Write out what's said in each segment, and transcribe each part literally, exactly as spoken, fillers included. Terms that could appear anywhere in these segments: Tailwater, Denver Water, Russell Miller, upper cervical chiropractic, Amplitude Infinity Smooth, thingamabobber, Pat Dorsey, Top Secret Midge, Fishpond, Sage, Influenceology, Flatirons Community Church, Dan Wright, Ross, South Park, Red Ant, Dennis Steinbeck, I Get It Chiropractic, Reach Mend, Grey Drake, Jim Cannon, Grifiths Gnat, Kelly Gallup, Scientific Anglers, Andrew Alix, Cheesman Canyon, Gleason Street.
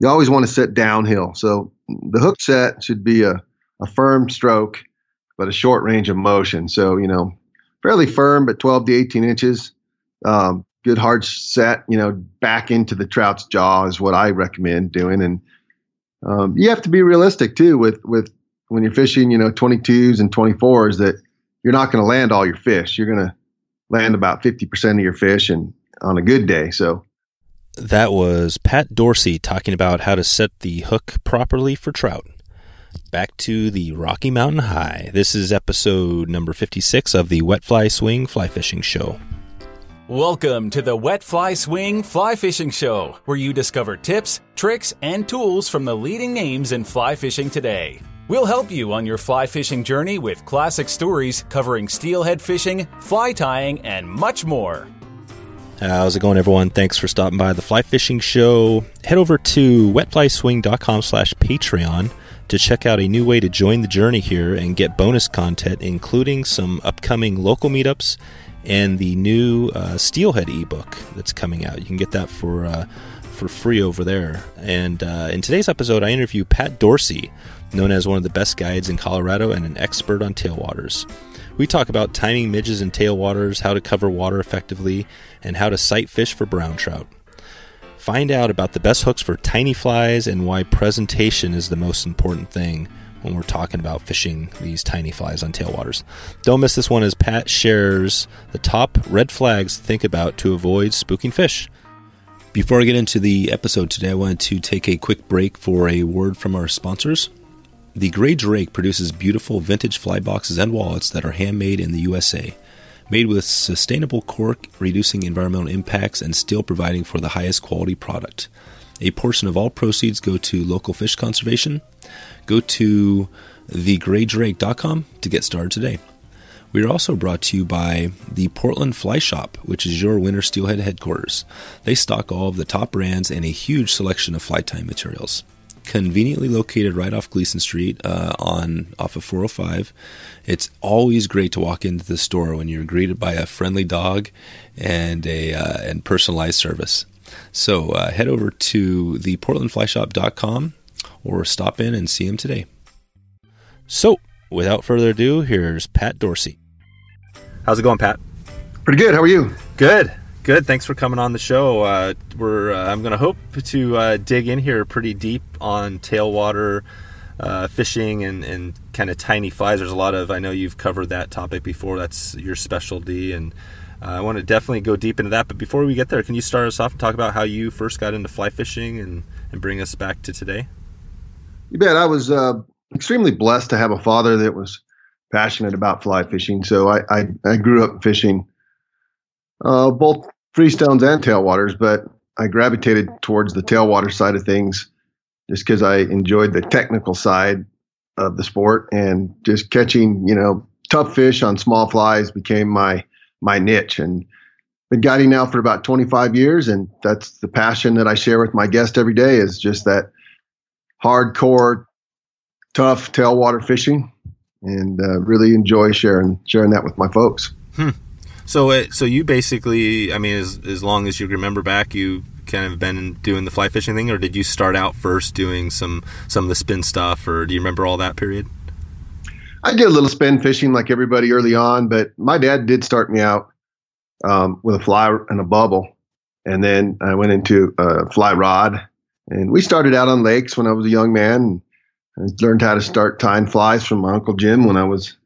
you always want to set downhill. So the hook set should be a, a firm stroke, but a short range of motion. So, you know, fairly firm, but twelve to eighteen inches. Um, good hard set, you know, back into the trout's jaw is what I recommend doing. And um, you have to be realistic too with, with when you're fishing, you know, twenty-twos and twenty-fours, that you're not going to land all your fish. You're going to land about fifty percent of your fish, and on a good day. So that was Pat Dorsey talking about how to set the hook properly for trout. Back to the Rocky Mountain High. This is episode number fifty-six of the Wet Fly Swing Fly Fishing Show. Welcome to the Wet Fly Swing Fly Fishing Show, where you discover tips, tricks, and tools from the leading names in fly fishing today. We'll help you on your fly fishing journey with classic stories covering steelhead fishing, fly tying, and much more. How's it going, everyone? Thanks for stopping by the Fly Fishing Show. Head over to wetflyswing.com slash Patreon to check out a new way to join the journey here and get bonus content, including some upcoming local meetups and the new uh, Steelhead ebook that's coming out. You can get that for uh, for free over there. And uh, in today's episode, I interview Pat Dorsey, known as one of the best guides in Colorado and an expert on tailwaters. We talk about timing midges and tailwaters, how to cover water effectively, and how to sight fish for brown trout. Find out about the best hooks for tiny flies and why presentation is the most important thing when we're talking about fishing these tiny flies on tailwaters. Don't miss this one as Pat shares the top red flags to think about to avoid spooking fish. Before I get into the episode today, I wanted to take a quick break for a word from our sponsors. The Grey Drake produces beautiful vintage fly boxes and wallets that are handmade in the U S A, made with sustainable cork, reducing environmental impacts and still providing for the highest quality product. A portion of all proceeds go to local fish conservation. Go to the grey drake dot com to get started today. We are also brought to you by the Portland Fly Shop, which is your winter steelhead headquarters. They stock all of the top brands and a huge selection of fly tying materials. Conveniently located right off Gleason Street uh, on off of four oh five. It's always great to walk into the store when you're greeted by a friendly dog and a uh, and personalized service. So uh, head over to the portland fly shop dot com or stop in and see him today. So without further ado, here's Pat Dorsey. How's it going, Pat? Pretty good. How are you? Good. Good. Thanks for coming on the show. Uh, we're uh, I'm going to hope to uh, dig in here pretty deep on tailwater uh, fishing and, and kind of tiny flies. There's a lot of, I know you've covered that topic before. That's your specialty, and uh, I want to definitely go deep into that. But before we get there, can you start us off and talk about how you first got into fly fishing and, and bring us back to today? You bet. I was uh, extremely blessed to have a father that was passionate about fly fishing. So I, I, I grew up fishing uh, both freestones and tailwaters, but I gravitated towards the tailwater side of things just because I enjoyed the technical side of the sport, and just catching, you know, tough fish on small flies became my my niche. And been guiding now for about twenty-five years, and that's the passion that I share with my guest every day, is just that hardcore, tough tailwater fishing, and uh, really enjoy sharing sharing that with my folks. Hmm. So, it, so you basically, I mean, as as long as you remember back, you kind of been doing the fly fishing thing, or did you start out first doing some some of the spin stuff, or do you remember all that period? I did a little spin fishing like everybody early on, but my dad did start me out um, with a fly and a bubble, and then I went into a fly rod, and we started out on lakes when I was a young man, and I learned how to start tying flies from my Uncle Jim when I was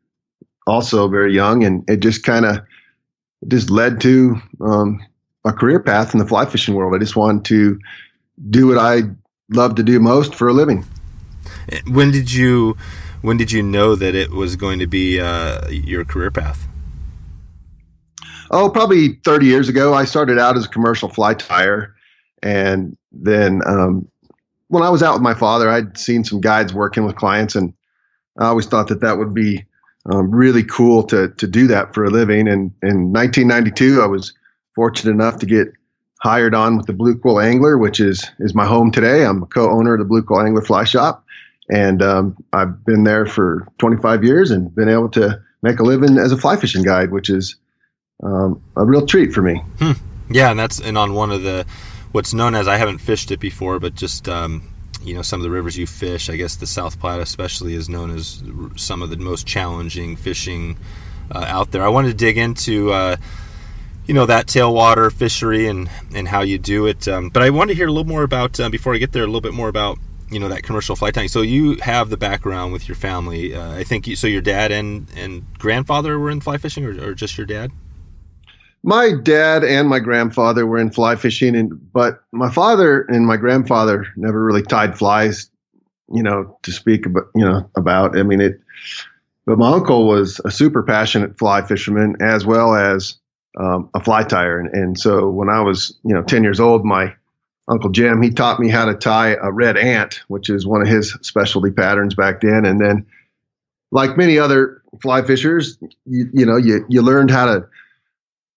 also very young, and it just kind of It just led to um, a career path in the fly fishing world. I just wanted to do what I love to do most for a living. When did you when did you know that it was going to be uh, your career path? Oh, probably thirty years ago. I started out as a commercial fly tyer, and then um, when I was out with my father, I'd seen some guides working with clients, and I always thought that that would be Um, really cool to to do that for a living. And in nineteen ninety-two, I was fortunate enough to get hired on with the Blue Quill Angler, which is is my home today. I'm a co-owner of the Blue Quill Angler Fly Shop, and um, I've been there for twenty-five years and been able to make a living as a fly fishing guide, which is um, a real treat for me. Hmm. Yeah, and that's and on one of the what's known as, I haven't fished it before, but just, um, you know, some of the rivers you fish, I guess the South Platte especially is known as some of the most challenging fishing uh, out there. I wanted to dig into, uh, you know, that tailwater fishery and, and how you do it. Um, but I wanted to hear a little more about, uh, before I get there, a little bit more about, you know, that commercial fly tying. So you have the background with your family. Uh, I think you, so your dad and, and grandfather were in fly fishing, or, or just your dad? My dad and my grandfather were in fly fishing, and but my father and my grandfather never really tied flies, you know, to speak about, you know, about. I mean, it, but my uncle was a super passionate fly fisherman as well as um, a fly tyer. And, and so when I was, you know, ten years old, my Uncle Jim, he taught me how to tie a red ant, which is one of his specialty patterns back then. And then, like many other fly fishers, you, you know, you, you learned how to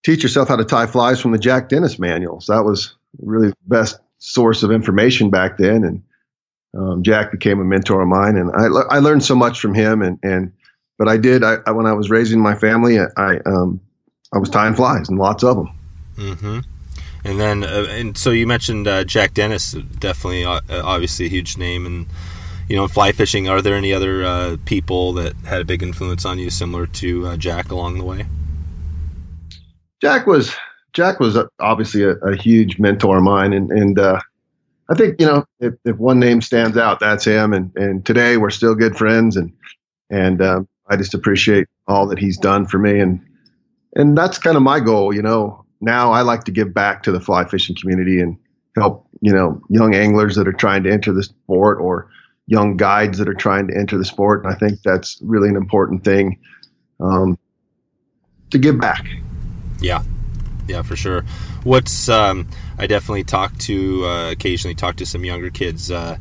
teach yourself how to tie flies from the Jack Dennis manuals. That was really the best source of information back then. And um, Jack became a mentor of mine, and I, I learned so much from him. And, and but I did, I, I when I was raising my family, I, I, um, I was tying flies, and lots of them. Mm-hmm. And then, uh, and so you mentioned uh, Jack Dennis, definitely, uh, obviously a huge name, and you know, fly fishing. Are there any other uh, people that had a big influence on you, similar to uh, Jack along the way? Jack was Jack was obviously a, a huge mentor of mine, and and uh, I think, you know, if, if one name stands out, that's him. And and today we're still good friends, and and um, I just appreciate all that he's done for me, and and that's kind of my goal, you know. Now I like to give back to the fly fishing community and help, you know, young anglers that are trying to enter the sport, or young guides that are trying to enter the sport. And I think that's really an important thing, um, to give back. Yeah. Yeah, for sure. What's, um, I definitely talk to, uh, occasionally talk to some younger kids. Uh,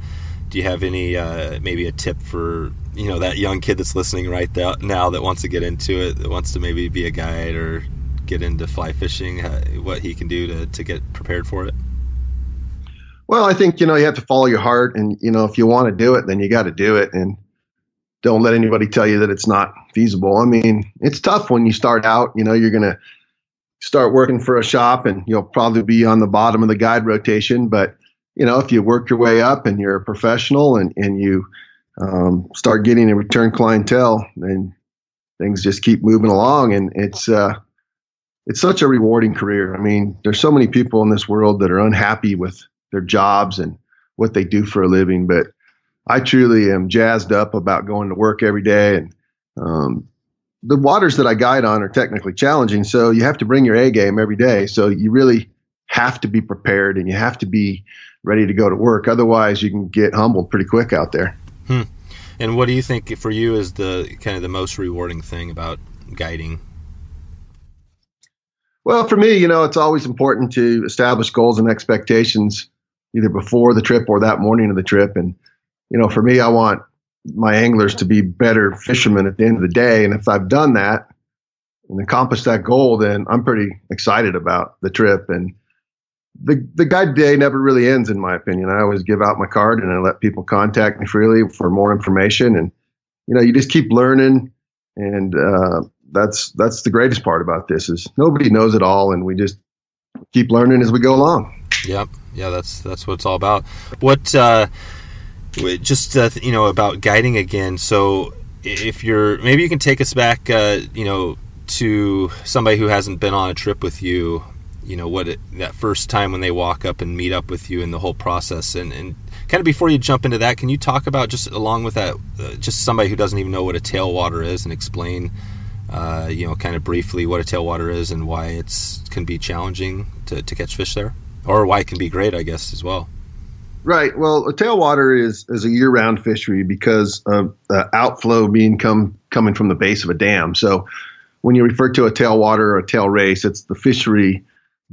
do you have any, uh, maybe a tip for, you know, that young kid that's listening right th- now that wants to get into it, that wants to maybe be a guide or get into fly fishing, uh, what he can do to, to get prepared for it? Well, I think, you know, you have to follow your heart, and, you know, if you want to do it, then you got to do it, and don't let anybody tell you that it's not feasible. I mean, it's tough when you start out, you know, you're going to start working for a shop and you'll probably be on the bottom of the guide rotation. But, you know, if you work your way up and you're a professional, and, and you um, start getting a return clientele, then things just keep moving along. And it's, uh, It's such a rewarding career. I mean, there's so many people in this world that are unhappy with their jobs and what they do for a living, but I truly am jazzed up about going to work every day. And um, the waters that I guide on are technically challenging, so you have to bring your A game every day. So you really have to be prepared, and you have to be ready to go to work. Otherwise, you can get humbled pretty quick out there. Hmm. And what do you think for you is the kind of the most rewarding thing about guiding? Well, for me, you know, it's always important to establish goals and expectations either before the trip or that morning of the trip. And, you know, for me, I want my anglers to be better fishermen at the end of the day. And if I've done that and accomplished that goal, then I'm pretty excited about the trip. And the the guide day never really ends, in my opinion. I always give out my card, and I let people contact me freely for more information. And, you know, you just keep learning, and uh That's that's the greatest part about this, is nobody knows it all, and we just keep learning as we go along. Yep, yeah, that's that's what it's all about. What uh, just uh, you know about guiding again. So if you're, maybe you can take us back, uh, you know, to somebody who hasn't been on a trip with you. You know what it, that first time when they walk up and meet up with you, and the whole process, and and kind of before you jump into that, can you talk about, just along with that, uh, just somebody who doesn't even know what a tailwater is, and explain, Uh, you know, kind of briefly what a tailwater is and why it's can be challenging to, to catch fish there, or why it can be great, I guess, as well. Right. Well, a tailwater is, is a year-round fishery because of uh, outflow being come, coming from the base of a dam. So when you refer to a tailwater or a tail race, it's the fishery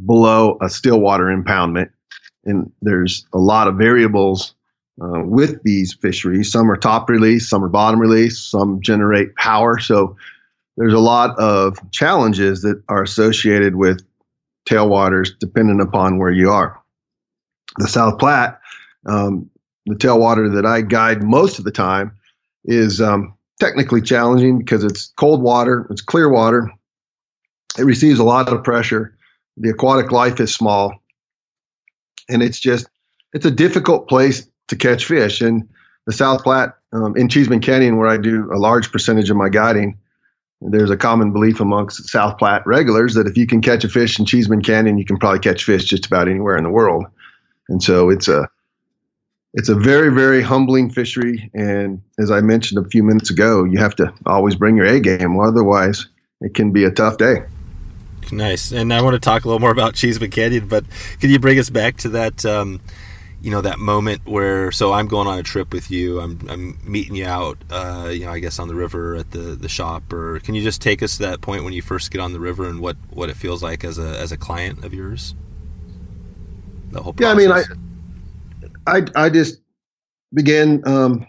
below a stillwater impoundment. And there's a lot of variables uh, with these fisheries. Some are top release, some are bottom release, some generate power. So there's a lot of challenges that are associated with tailwaters depending upon where you are. The South Platte, um, the tailwater that I guide most of the time, is um, technically challenging because it's cold water, it's clear water, it receives a lot of pressure, the aquatic life is small, And it's just, it's a difficult place to catch fish. And the South Platte, um, in Cheesman Canyon, where I do a large percentage of my guiding, there's a common belief amongst South Platte regulars that if you can catch a fish in Cheesman Canyon, you can probably catch fish just about anywhere in the world. And so it's a, it's a very, very humbling fishery. And as I mentioned a few minutes ago, you have to always bring your A game. Otherwise, it can be a tough day. Nice. And I want to talk a little more about Cheesman Canyon, but can you bring us back to that, um, you know, that moment where, so I'm going on a trip with you, I'm I'm meeting you out, uh, you know, I guess on the river at the, the shop, or can you just take us to that point when you first get on the river and what, what it feels like as a, as a client of yours? The whole process. Yeah, I mean, I, I, I just begin, um,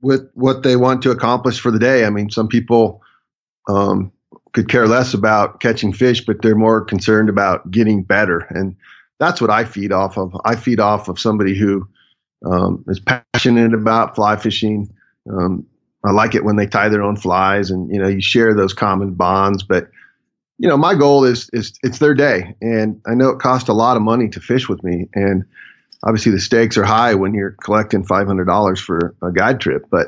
with what they want to accomplish for the day. I mean, some people, um, could care less about catching fish, but they're more concerned about getting better. And that's what I feed off of. I feed off of somebody who um, is passionate about fly fishing. Um, I like it when they tie their own flies and, you know, you share those common bonds, but you know, my goal is, is it's their day. And I know it costs a lot of money to fish with me. And obviously the stakes are high when you're collecting five hundred dollars for a guide trip, but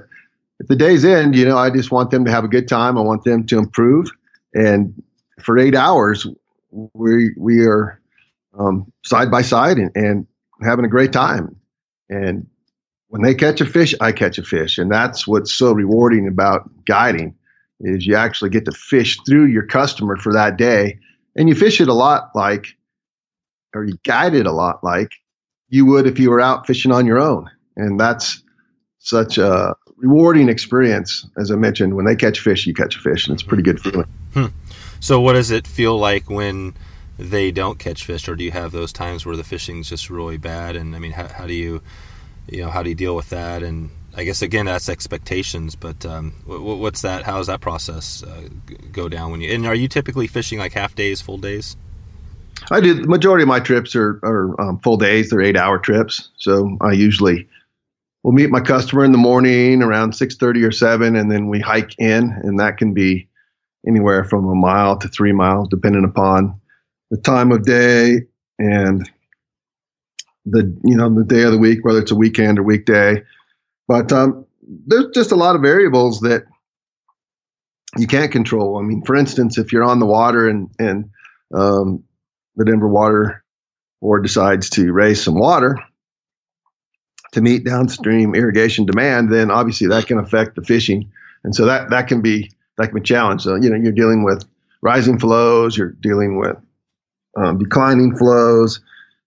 at the day's end, you know, I just want them to have a good time. I want them to improve. And for eight hours, we we are um, side by side and, and having a great time. And when they catch a fish, I catch a fish. And that's what's so rewarding about guiding is you actually get to fish through your customer for that day. And you fish it a lot like, or you guide it a lot like you would if you were out fishing on your own. And that's such a rewarding experience. As I mentioned, when they catch fish, you catch a fish, and it's a pretty good feeling. Hmm. So what does it feel like when they don't catch fish, or do you have those times where the fishing's just really bad? And I mean, how, how do you, you know, how do you deal with that? And I guess, again, that's expectations, but um, what, what's that, how does that process uh, go down when you, and are you typically fishing like half days, full days? I do. The majority of my trips are, are um, full days. They're eight hour trips. So I usually We'll meet my customer in the morning around six thirty or seven, and then we hike in, and that can be anywhere from a mile to three miles, depending upon the time of day and the, you know, the day of the week, whether it's a weekend or weekday. But um, there's just a lot of variables that you can't control. I mean, for instance, if you're on the water and, and um, the Denver Water Board decides to raise some water to meet downstream irrigation demand, then obviously that can affect the fishing. And so that, that can be, that can be a challenge. So, you know, you're dealing with rising flows, you're dealing with um, declining flows,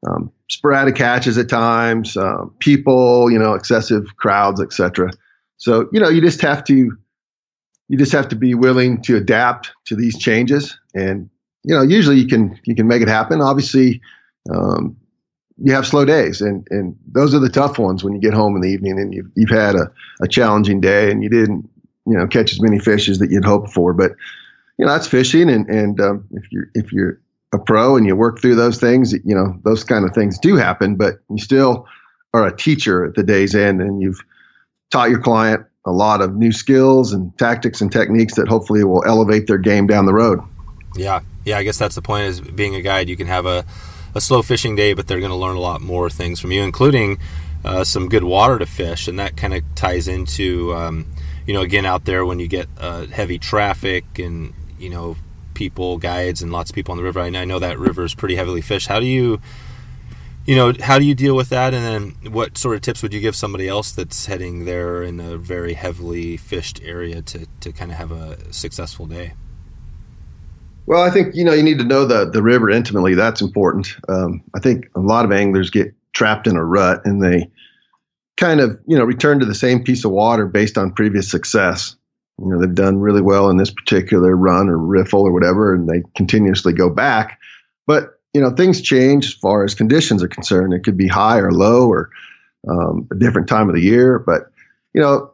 um, sporadic catches at times, uh, people, you know, excessive crowds, et cetera. So, you know, you just have to, you just have to be willing to adapt to these changes. And, you know, usually you can, you can make it happen. Obviously, um, you have slow days, and, and those are the tough ones when you get home in the evening and you've, you've had a, a challenging day and you didn't, you know, catch as many fish as that you'd hoped for. But, you know, that's fishing. And, and um, if you're, if you're a pro and you work through those things, you know, those kind of things do happen, but you still are a teacher at the day's end, and you've taught your client a lot of new skills and tactics and techniques that hopefully will elevate their game down the road. Yeah. Yeah. I guess that's the point, is being a guide, you can have a, a slow fishing day, but they're going to learn a lot more things from you, including uh, some good water to fish. And that kind of ties into, um, you know, again, out there when you get uh, heavy traffic and, you know, people, guides, and lots of people on the river. I know that river is pretty heavily fished. How do you, you know, how do you deal with that? And then what sort of tips would you give somebody else that's heading there in a very heavily fished area to, to kind of have a successful day? Well, I think, you know, you need to know the, the river intimately. That's important. Um, I think a lot of anglers get trapped in a rut, and they kind of, you know, return to the same piece of water based on previous success. You know, they've done really well in this particular run or riffle or whatever, and they continuously go back. But, you know, things change as far as conditions are concerned. It could be high or low, or um, a different time of the year. But, you know,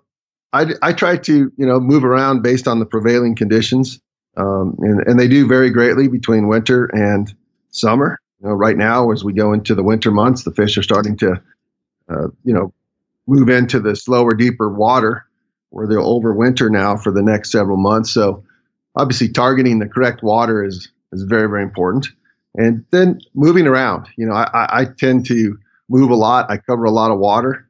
I, I try to, you know, move around based on the prevailing conditions. Um, and, and they do vary greatly between winter and summer. You know, right now, as we go into the winter months, the fish are starting to, uh, you know, move into the slower, deeper water where they'll overwinter now for the next several months. So obviously targeting the correct water is, is very, very important. And then moving around, you know, I, I, I tend to move a lot. I cover a lot of water.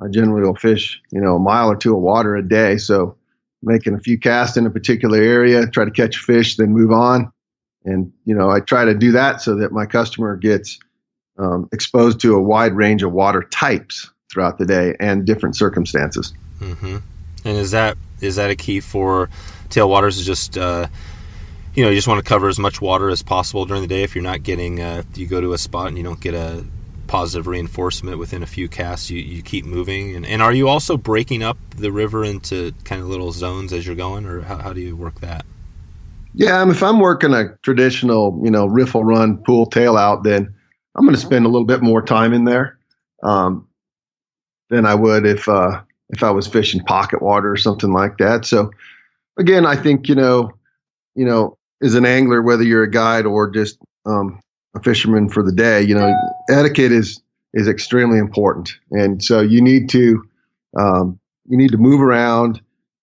I generally will fish, you know, a mile or two of water a day. So making a few casts in a particular area, try to catch fish, then move on. And, you know, I try to do that so that my customer gets um, exposed to a wide range of water types throughout the day and different circumstances. Mm-hmm. And is that is that a key for tailwaters? Is just, uh, you know, you just want to cover as much water as possible during the day. If you're not getting, uh, if you go to a spot and you don't get a positive reinforcement within a few casts, you, you keep moving. And, and are you also breaking up the river into kind of little zones as you're going, or how, how do you work that? Yeah, I mean, if I'm working a traditional, you know, riffle run pool tail out, then I'm going to spend a little bit more time in there um, than I would if uh, if I was fishing pocket water or something like that. So again, I think you know, you know, as an angler, whether you're a guide or just um, a fisherman for the day, you know, etiquette is is extremely important, and so you need to um, you need to move around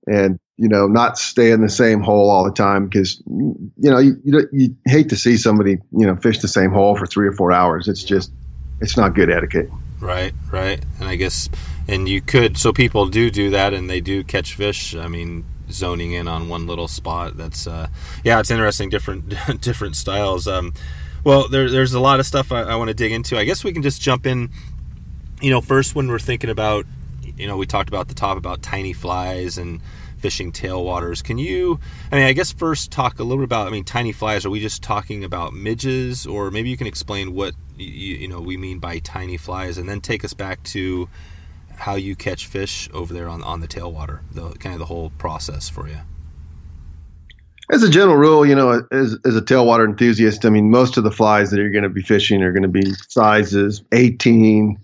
and, you know, not stay in the same hole all the time, because, you know, you, you you hate to see somebody, you know, fish the same hole for three or four hours. It's just, it's not good etiquette. Right, right. And I guess, and you could, so people do do that and they do catch fish. I mean, zoning in on one little spot. That's, uh, yeah, it's interesting, different different styles. Um, well, there, there's a lot of stuff I, I want to dig into. I guess we can just jump in, you know, first when we're thinking about, you know, we talked about the top about tiny flies and fishing tailwaters. Can you, I mean, I guess first talk a little bit about, I mean, tiny flies. Are we just talking about midges, or maybe you can explain what you, you know we mean by tiny flies, and then take us back to how you catch fish over there on, on the tailwater, the kind of the whole process for you. As a general rule, you know, as, as a tailwater enthusiast, I mean, most of the flies that you're going to be fishing are going to be sizes eighteen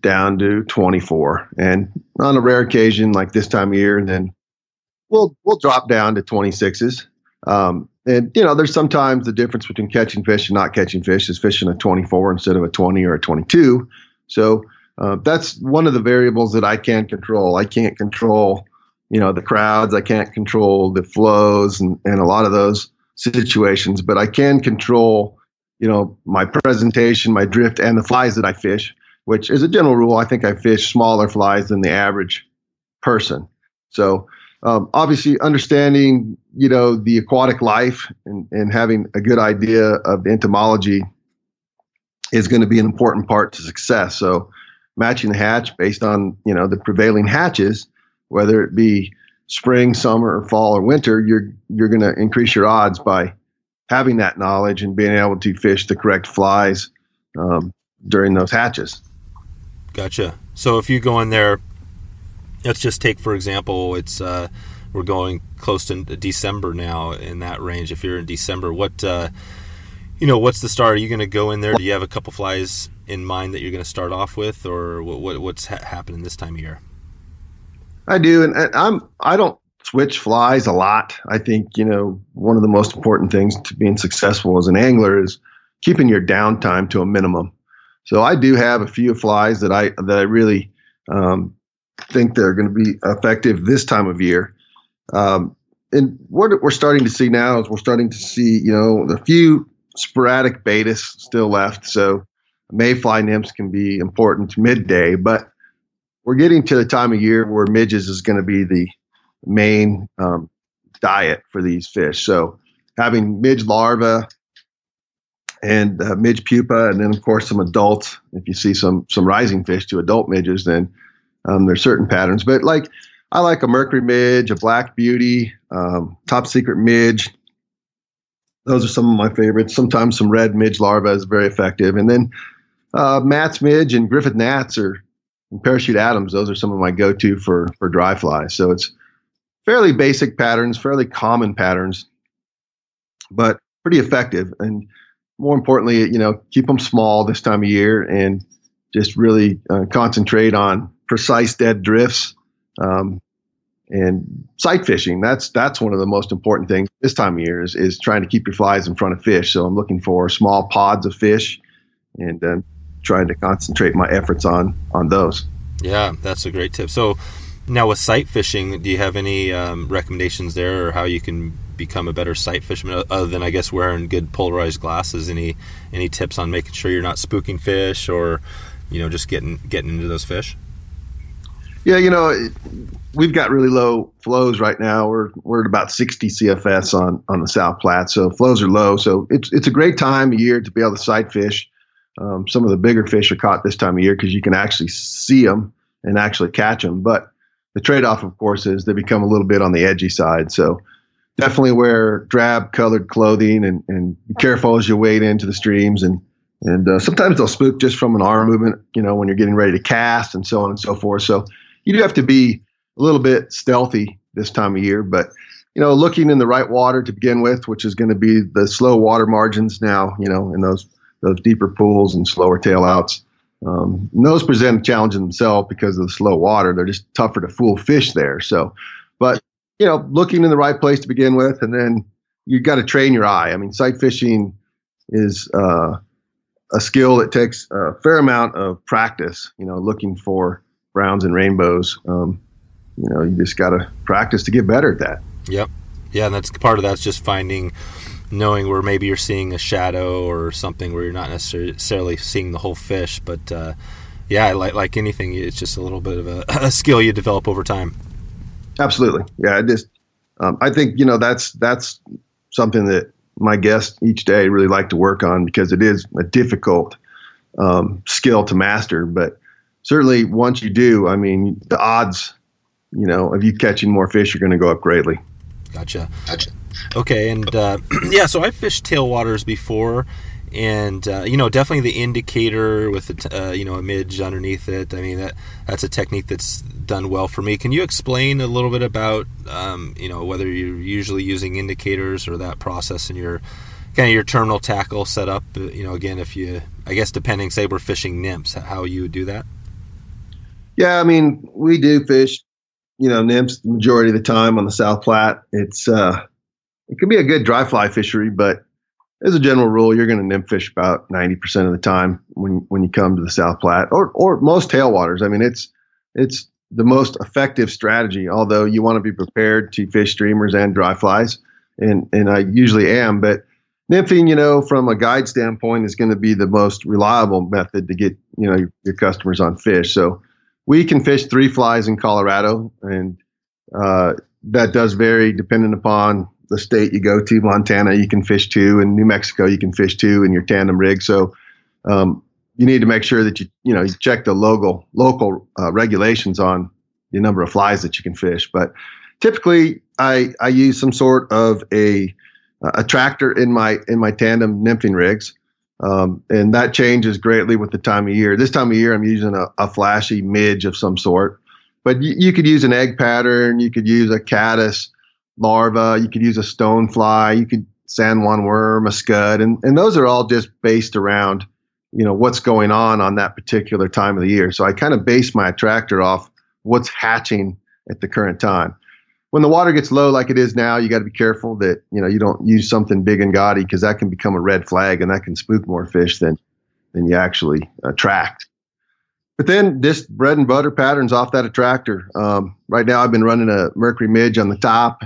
down to twenty-four, and on a rare occasion like this time of year, and then We'll we'll drop down to twenty-sixes. Um, and, you know, there's sometimes the difference between catching fish and not catching fish is fishing a twenty-four instead of a twenty or a twenty-two. So uh, that's one of the variables that I can control. I can't control, you know, the crowds. I can't control the flows and, and a lot of those situations. But I can control, you know, my presentation, my drift, and the flies that I fish, which as a general rule, I think I fish smaller flies than the average person. So Um, obviously, understanding, you know, the aquatic life and, and having a good idea of entomology is going to be an important part to success. So matching the hatch based on, you know, the prevailing hatches, whether it be spring, summer, or fall or winter, you're you're going to increase your odds by having that knowledge and being able to fish the correct flies um, during those hatches. Gotcha. So if you go in there, let's just take, for example, it's uh, we're going close to December now in that range. If you're in December, what, uh, you know, what's the start? Are you going to go in there? Do you have a couple flies in mind that you're going to start off with, or what, what, what's ha- happening this time of year? I do, and I'm I don't switch flies a lot. I think, you know, one of the most important things to being successful as an angler is keeping your downtime to a minimum. So I do have a few flies that I that I really um, think they're going to be effective this time of year. Um, and what we're starting to see now is we're starting to see, you know, a few sporadic betas still left. So mayfly nymphs can be important midday, but we're getting to the time of year where midges is going to be the main um, diet for these fish. So having midge larvae and uh, midge pupa, and then of course some adults, if you see some, some rising fish to adult midges, then Um, there's certain patterns, but like I like a Mercury Midge, a Black Beauty, um, Top Secret Midge. Those are some of my favorites. Sometimes some red midge larvae is very effective. And then uh, Matt's Midge and Griffith's Gnats or and Parachute Adams. Those are some of my go-to for, for dry flies. So it's fairly basic patterns, fairly common patterns, but pretty effective. And more importantly, you know, keep them small this time of year and just really uh, concentrate on precise dead drifts um, and sight fishing. That's that's one of the most important things this time of year is, is trying to keep your flies in front of fish. So I'm looking for small pods of fish and um, trying to concentrate my efforts on on those. Yeah, that's a great tip. So Now with sight fishing, do you have any um, recommendations there, or how you can become a better sight fisherman, other than I guess wearing good polarized glasses? Any any tips on making sure you're not spooking fish, or you know, just getting getting into those fish? Yeah, you know, it, we've got really low flows right now. We're we're at about sixty C F S on on the South Platte, so flows are low. So it's it's a great time of year to be able to sight fish. Um, some of the bigger fish are caught this time of year because you can actually see them and actually catch them. But the trade-off, of course, is they become a little bit on the edgy side. So definitely wear drab colored clothing and, and be careful as you wade into the streams. And, and uh, sometimes they'll spook just from an arm movement, you know, when you're getting ready to cast and so on and so forth. So you do have to be a little bit stealthy this time of year. But, you know, looking in the right water to begin with, which is going to be the slow water margins now, you know, in those those deeper pools and slower tailouts. Um, and those present challenges themselves because of the slow water. They're just tougher to fool fish there. So, but, you know, looking in the right place to begin with, and then you got to train your eye. I mean, sight fishing is uh, a skill that takes a fair amount of practice, you know, looking for browns and rainbows. Um, you know, you just got to practice to get better at that. Yep. Yeah. And that's part of that's just finding, knowing where maybe you're seeing a shadow or something where you're not necessarily seeing the whole fish. But uh, yeah, like like anything, it's just a little bit of a, a skill you develop over time. Absolutely. Yeah, I just um, I think, you know, that's that's something that my guests each day really like to work on, because it is a difficult um, skill to master. But certainly once you do, I mean, the odds, you know, of you catching more fish are going to go up greatly. Gotcha. Gotcha. Okay, and uh, yeah, so I fished tailwaters before, and uh, you know, definitely the indicator with the uh, you know, a midge underneath it. I mean, that that's a technique that's done well for me. Can you explain a little bit about um, you know, whether you're usually using indicators or that process in your kind of your terminal tackle setup? You know, again, if you, I guess, depending, say we're fishing nymphs, how you would do that? Yeah, I mean, we do fish, you know, nymphs the majority of the time on the South Platte. It's uh, it could be a good dry fly fishery, but as a general rule, you're going to nymph fish about ninety percent of the time when when you come to the South Platte or or most tailwaters. I mean, it's it's the most effective strategy, although you want to be prepared to fish streamers and dry flies, and and I usually am. But nymphing, you know, from a guide standpoint, is going to be the most reliable method to get, you know, your, your customers on fish. So we can fish three flies in Colorado, and uh, that does vary depending upon the state you go to. Montana, you can fish two, and New Mexico, you can fish two in your tandem rig. So um, you need to make sure that you you know you check the local local uh, regulations on the number of flies that you can fish. But typically, I I use some sort of a a tractor in my in my tandem nymphing rigs. Um, and that changes greatly with the time of year. This time of year, I'm using a, a flashy midge of some sort, but y- you could use an egg pattern. You could use a caddis larva. You could use a stone fly. You could San Juan worm, a scud. And, and those are all just based around, you know, what's going on on that particular time of the year. So I kind of base my attractor off what's hatching at the current time. When the water gets low like it is now, you got to be careful that, you know, you don't use something big and gaudy, because that can become a red flag and that can spook more fish than than you actually attract. But then this bread and butter patterns off that attractor. Um, right now I've been running a Mercury Midge on the top,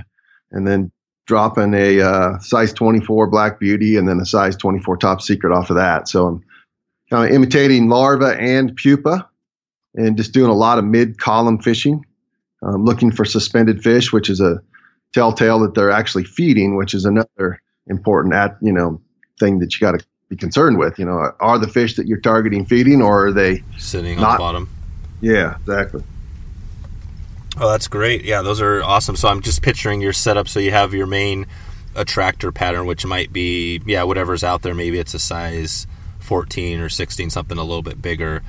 and then dropping a uh, size twenty-four Black Beauty, and then a size twenty-four Top Secret off of that. So I'm kind of imitating larva and pupa, and just doing a lot of mid-column fishing. Um, looking for suspended fish, which is a telltale that they're actually feeding, which is another important at, you know, thing that you got to be concerned with. You know, are the fish that you're targeting feeding, or are they sitting not on the bottom? Yeah, exactly. Oh, that's great. Yeah, those are awesome. So I'm just picturing your setup. So you have your main attractor pattern, which might be, yeah, whatever's out there. Maybe it's a size fourteen or sixteen, something a little bit bigger.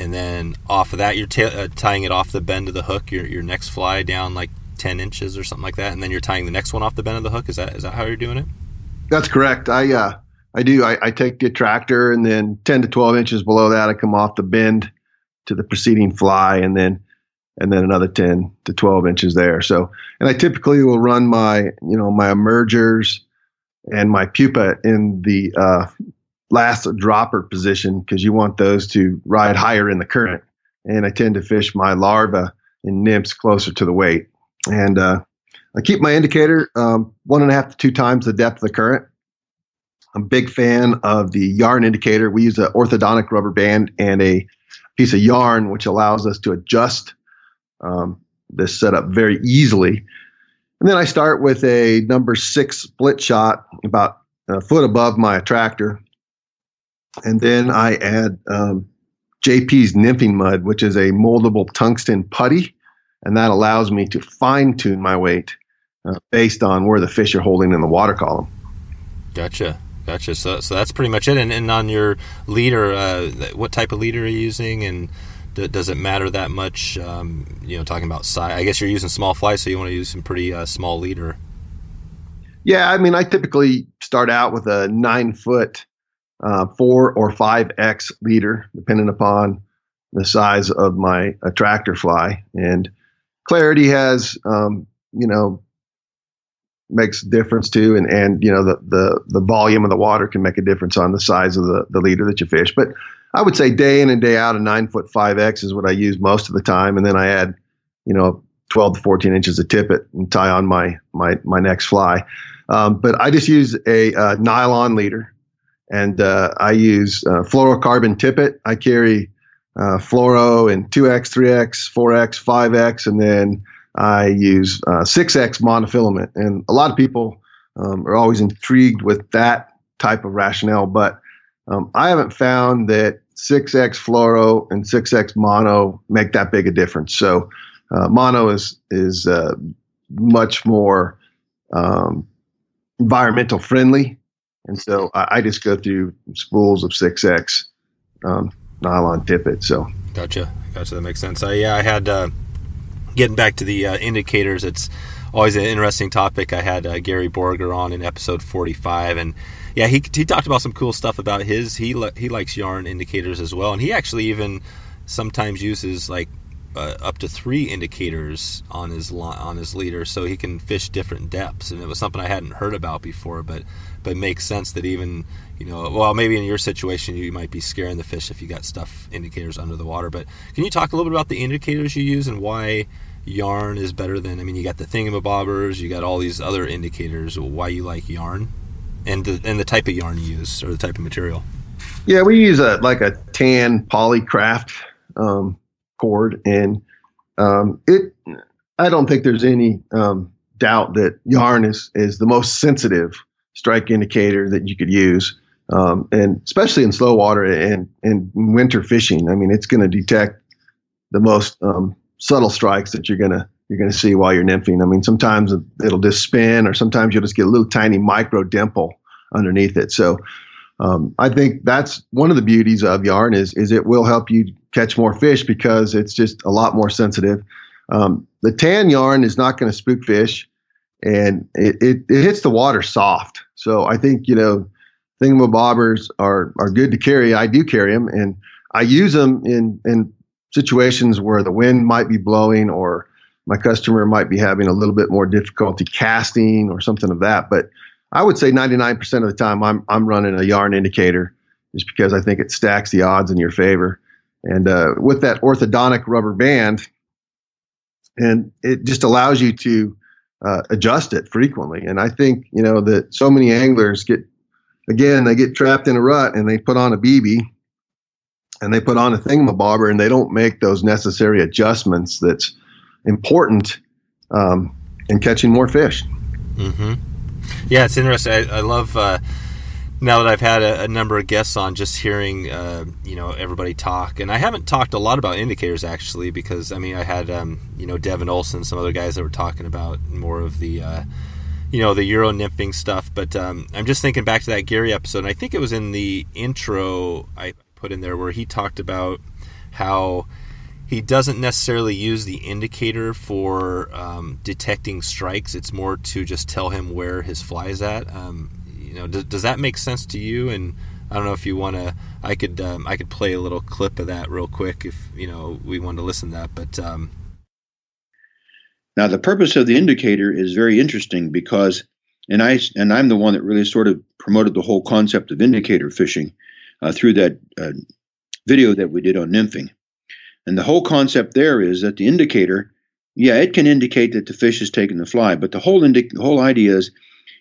And then off of that, you're t- uh, tying it off the bend of the hook, your your next fly down like ten inches or something like that, and then you're tying the next one off the bend of the hook. Is that is that how you're doing it? That's correct. I uh, I do. I, I take the attractor, and then ten to twelve inches below that, I come off the bend to the preceding fly, and then and then another ten to twelve inches there. So, and I typically will run my, you know, my emergers and my pupa in the uh, last dropper position, because you want those to ride higher in the current. And I tend to fish my larva and nymphs closer to the weight. And uh, I keep my indicator um, one and a half to two times the depth of the current. I'm a big fan of the yarn indicator. We use an orthodontic rubber band and a piece of yarn, which allows us to adjust um, this setup very easily. And then I start with a number six split shot about a foot above my attractor. And then I add um, J P's nymphing mud, which is a moldable tungsten putty. And that allows me to fine tune my weight uh, based on where the fish are holding in the water column. Gotcha. Gotcha. So, so that's pretty much it. And, and on your leader, uh, what type of leader are you using? And th- does it matter that much? Um, you know, talking about size, I guess you're using small flies, so you want to use some pretty uh, small leader. Yeah. I mean, I typically start out with a nine foot, uh, four or five X leader, depending upon the size of my attractor fly. And clarity has, um, you know, makes a difference too. And, and, you know, the, the, the volume of the water can make a difference on the size of the, the leader that you fish. But I would say day in and day out, a nine foot five X is what I use most of the time. And then I add, you know, twelve to fourteen inches of tippet and tie on my, my, my next fly. Um, but I just use a, uh, nylon leader, and, uh, I use, uh, fluorocarbon tippet. I carry, uh, fluoro in two X, three X, four X, five X, and then I use uh, six X monofilament, and a lot of people um, are always intrigued with that type of rationale, but um, I haven't found that six X fluoro and six X mono make that big a difference. So uh, mono is is uh, much more um, environmental friendly, and so I, I just go through spools of six X um, nylon tippet. So gotcha, gotcha. That makes sense. I, yeah, I had. Uh... Getting back to the uh, indicators, it's always an interesting topic. I had uh, Gary Borger on in episode forty-five, and yeah, he he talked about some cool stuff about his. He li- he likes yarn indicators as well, and he actually even sometimes uses like uh, up to three indicators on his li- on his leader, so he can fish different depths. And it was something I hadn't heard about before, but but it makes sense that even, you know, well, maybe in your situation you might be scaring the fish if you got stuff indicators under the water. But can you talk a little bit about the indicators you use and why yarn is better than, I mean, you got the thingamabobbers, you got all these other indicators, why you like yarn and the, and the type of yarn you use or the type of material? Yeah, we use a like a tan polycraft um, cord, and um, it. I don't think there's any um, doubt that yarn is, is the most sensitive strike indicator that you could use, um, and especially in slow water and, and winter fishing. I mean, it's going to detect the most um, subtle strikes that you're gonna you're gonna see while you're nymphing. I mean, sometimes it'll just spin, or sometimes you'll just get a little tiny micro dimple underneath it. So um, I think that's one of the beauties of yarn is is it will help you catch more fish because it's just a lot more sensitive. Um, the tan yarn is not going to spook fish, and it, it it hits the water soft. So I think, you know, thingamabobbers are are good to carry. I do carry them, and I use them in in situations where the wind might be blowing or my customer might be having a little bit more difficulty casting or something of that. But I would say ninety-nine percent of the time I'm I'm running a yarn indicator just because I think it stacks the odds in your favor. And uh, with that orthodontic rubber band, and it just allows you to uh, adjust it frequently. And I think, you know, that so many anglers get, again, they get trapped in a rut and they put on a B B and they put on a thingamabobber, and they don't make those necessary adjustments that's important um, in catching more fish. Mm-hmm. Yeah, it's interesting. I, I love, uh, now that I've had a, a number of guests on, just hearing, uh, you know, everybody talk. And I haven't talked a lot about indicators, actually, because, I mean, I had, um, you know, Devin Olson, some other guys that were talking about more of the, uh, you know, the Euro nymphing stuff. But um, I'm just thinking back to that Gary episode, and I think it was in the intro I put in there where he talked about how he doesn't necessarily use the indicator for um, detecting strikes. It's more to just tell him where his fly is at. Um, you know, does, does that make sense to you? And I don't know if you want to, I could, um, I could play a little clip of that real quick if, you know, we wanted to listen to that, but. Um... Now the purpose of the indicator is very interesting because, and I, and I'm the one that really sort of promoted the whole concept of indicator fishing. Uh, through that uh, video that we did on nymphing. And the whole concept there is that the indicator, yeah, it can indicate that the fish has taken the fly, but the whole indi- the whole idea is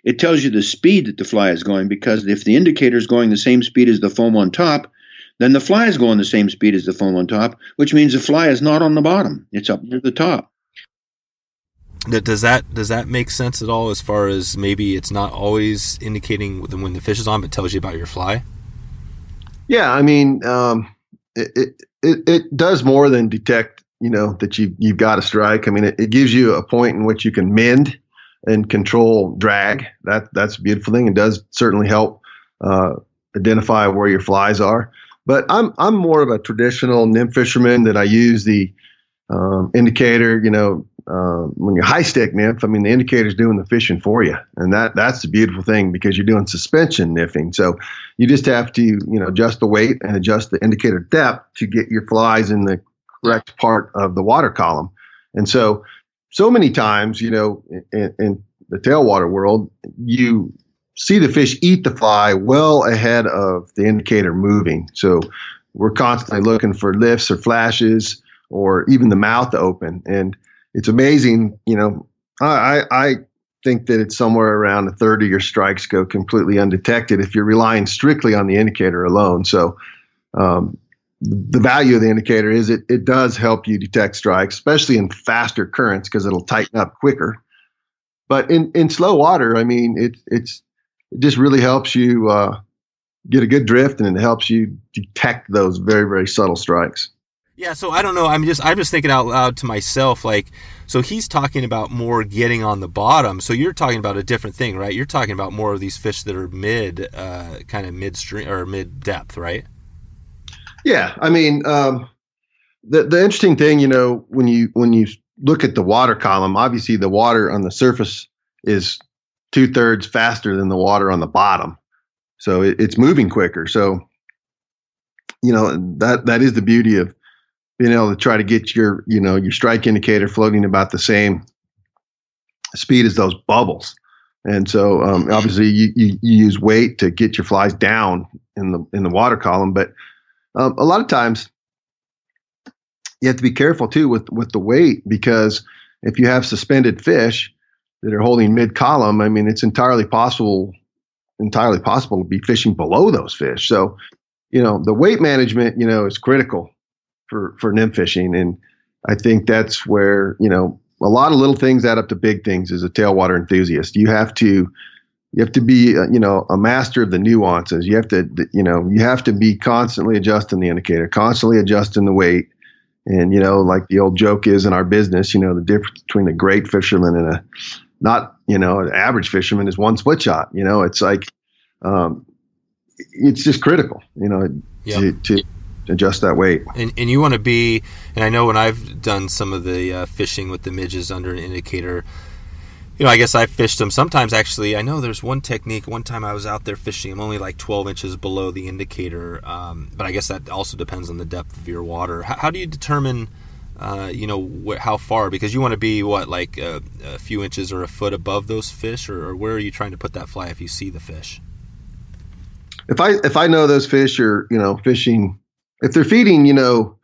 it tells you the speed that the fly is going, because if the indicator is going the same speed as the foam on top, then the fly is going the same speed as the foam on top, which means the fly is not on the bottom. It's up near the top. Does that does that make sense at all, as far as maybe it's not always indicating when the fish is on, but tells you about your fly? Yeah, I mean, um, it, it it does more than detect, you know, that you, you've got a strike. I mean, it, it gives you a point in which you can mend and control drag. That That's a beautiful thing. It does certainly help uh, identify where your flies are. But I'm I'm more of a traditional nymph fisherman, that I use the um, indicator, you know, uh, when you're high stick nymph. I mean, the indicator's doing the fishing for you. And that that's the beautiful thing, because you're doing suspension nymphing. So you just have to, you know, adjust the weight and adjust the indicator depth to get your flies in the correct part of the water column. And so, so many times, you know, in, in the tailwater world, you see the fish eat the fly well ahead of the indicator moving. So we're constantly looking for lifts or flashes or even the mouth open. And it's amazing, you know, I I think that it's somewhere around a third of your strikes go completely undetected if you're relying strictly on the indicator alone. So um, the value of the indicator is it, it does help you detect strikes, especially in faster currents, because it'll tighten up quicker. But in, in slow water, I mean, it, it's, It just really helps you uh, get a good drift, and it helps you detect those very, very subtle strikes. Yeah, so I don't know. I'm just I'm just thinking out loud to myself, like, so he's talking about more getting on the bottom. So you're talking about a different thing, right? You're talking about more of these fish that are mid, uh, kind of midstream or mid depth, right? Yeah, I mean, um, the the interesting thing, you know, when you when you look at the water column, obviously the water on the surface is two-thirds faster than the water on the bottom. So it, it's moving quicker. So, you know, that that is the beauty of being able to try to get your, you know, your strike indicator floating about the same speed as those bubbles. And so um, obviously you, you, you use weight to get your flies down in the, in the water column. But um, a lot of times you have to be careful too with, with the weight, because if you have suspended fish that are holding mid-column, I mean, it's entirely possible, entirely possible to be fishing below those fish. So, you know, the weight management, you know, is critical for, for nymph fishing. And I think that's where, you know, a lot of little things add up to big things as a tailwater enthusiast. You have to, you have to be, uh, you know, a master of the nuances. You have to, you know, you have to be constantly adjusting the indicator, constantly adjusting the weight. And, you know, like the old joke is in our business, you know, the difference between a great fisherman and a, not, you know, an average fisherman is one split shot. You know, it's like, um, it's just critical, you know, yep. to, to adjust that weight. And, and you want to be, and I know when I've done some of the uh, fishing with the midges under an indicator, you know, I guess I fished them sometimes. Actually, I know there's one technique. One time I was out there fishing, I'm only like twelve inches below the indicator. Um, but I guess that also depends on the depth of your water. How, how do you determine, uh, you know, wh- how far? Because you want to be, what, like a, a few inches or a foot above those fish? Or, or where are you trying to put that fly if you see the fish? If I if I know those fish are, you know, fishing, if they're feeding, you know,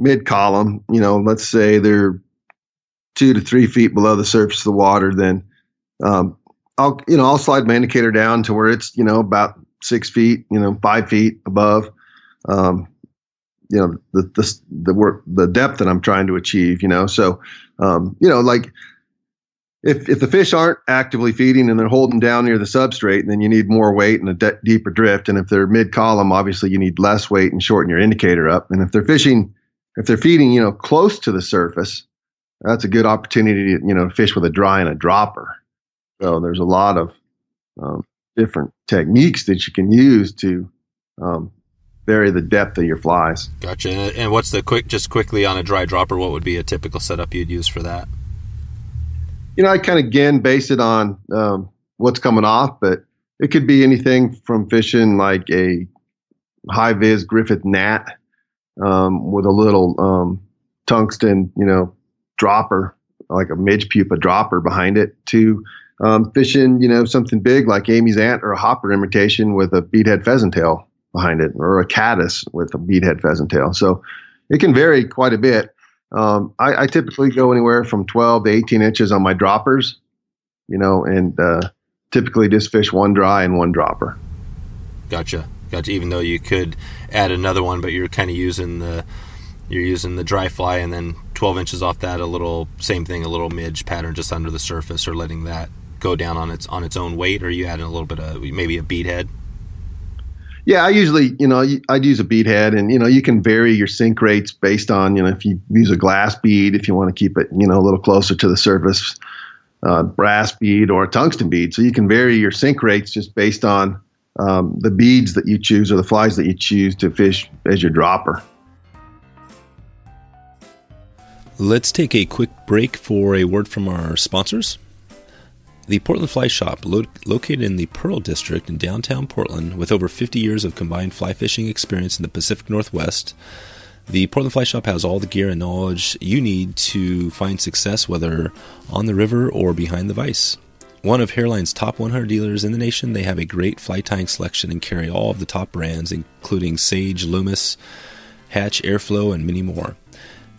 mid-column, you know, let's say they're two to three feet below the surface of the water, then um, I'll, you know, I'll slide my indicator down to where it's, you know, about six feet, you know, five feet above, um, you know, the, the, the work, the depth that I'm trying to achieve, you know? So, um, you know, like if, if the fish aren't actively feeding and they're holding down near the substrate, then you need more weight and a de- deeper drift. And if they're mid column, obviously you need less weight and shorten your indicator up. And if they're fishing, if they're feeding, you know, close to the surface, that's a good opportunity to, you know, fish with a dry and a dropper. So there's a lot of um, different techniques that you can use to um, vary the depth of your flies. Gotcha. And, and what's the quick, just quickly on a dry dropper, what would be a typical setup you'd use for that? You know, I kind of, again, base it on um, what's coming off, but it could be anything from fishing like a high-vis Griffith's Gnat um, with a little um, tungsten, you know, dropper, like a midge pupa dropper behind it, to um, fishing, you know, something big like Amy's Ant or a hopper imitation with a beadhead pheasant tail behind it, or a caddis with a beadhead pheasant tail. So it can vary quite a bit. Um, I, I typically go anywhere from twelve to eighteen inches on my droppers, you know, and uh, typically just fish one dry and one dropper. Gotcha. Gotcha. Even though you could add another one, but you're kind of using the, you're using the dry fly and then twelve inches off that, a little, same thing, a little midge pattern just under the surface, or letting that go down on its, on its own weight, or you add in a little bit of maybe a bead head. Yeah, I usually, you know, I'd use a bead head, and, you know, you can vary your sink rates based on, you know, if you use a glass bead, if you want to keep it, you know, a little closer to the surface, uh, brass bead or a tungsten bead. So you can vary your sink rates just based on um, the beads that you choose or the flies that you choose to fish as your dropper. Let's take a quick break for a word from our sponsors. The Portland Fly Shop, lo- located in the Pearl District in downtown Portland, with over fifty years of combined fly fishing experience in the Pacific Northwest, the Portland Fly Shop has all the gear and knowledge you need to find success, whether on the river or behind the vise. One of Hairline's top one hundred dealers in the nation, they have a great fly tying selection and carry all of the top brands, including Sage, Loomis, Hatch, Airflow, and many more.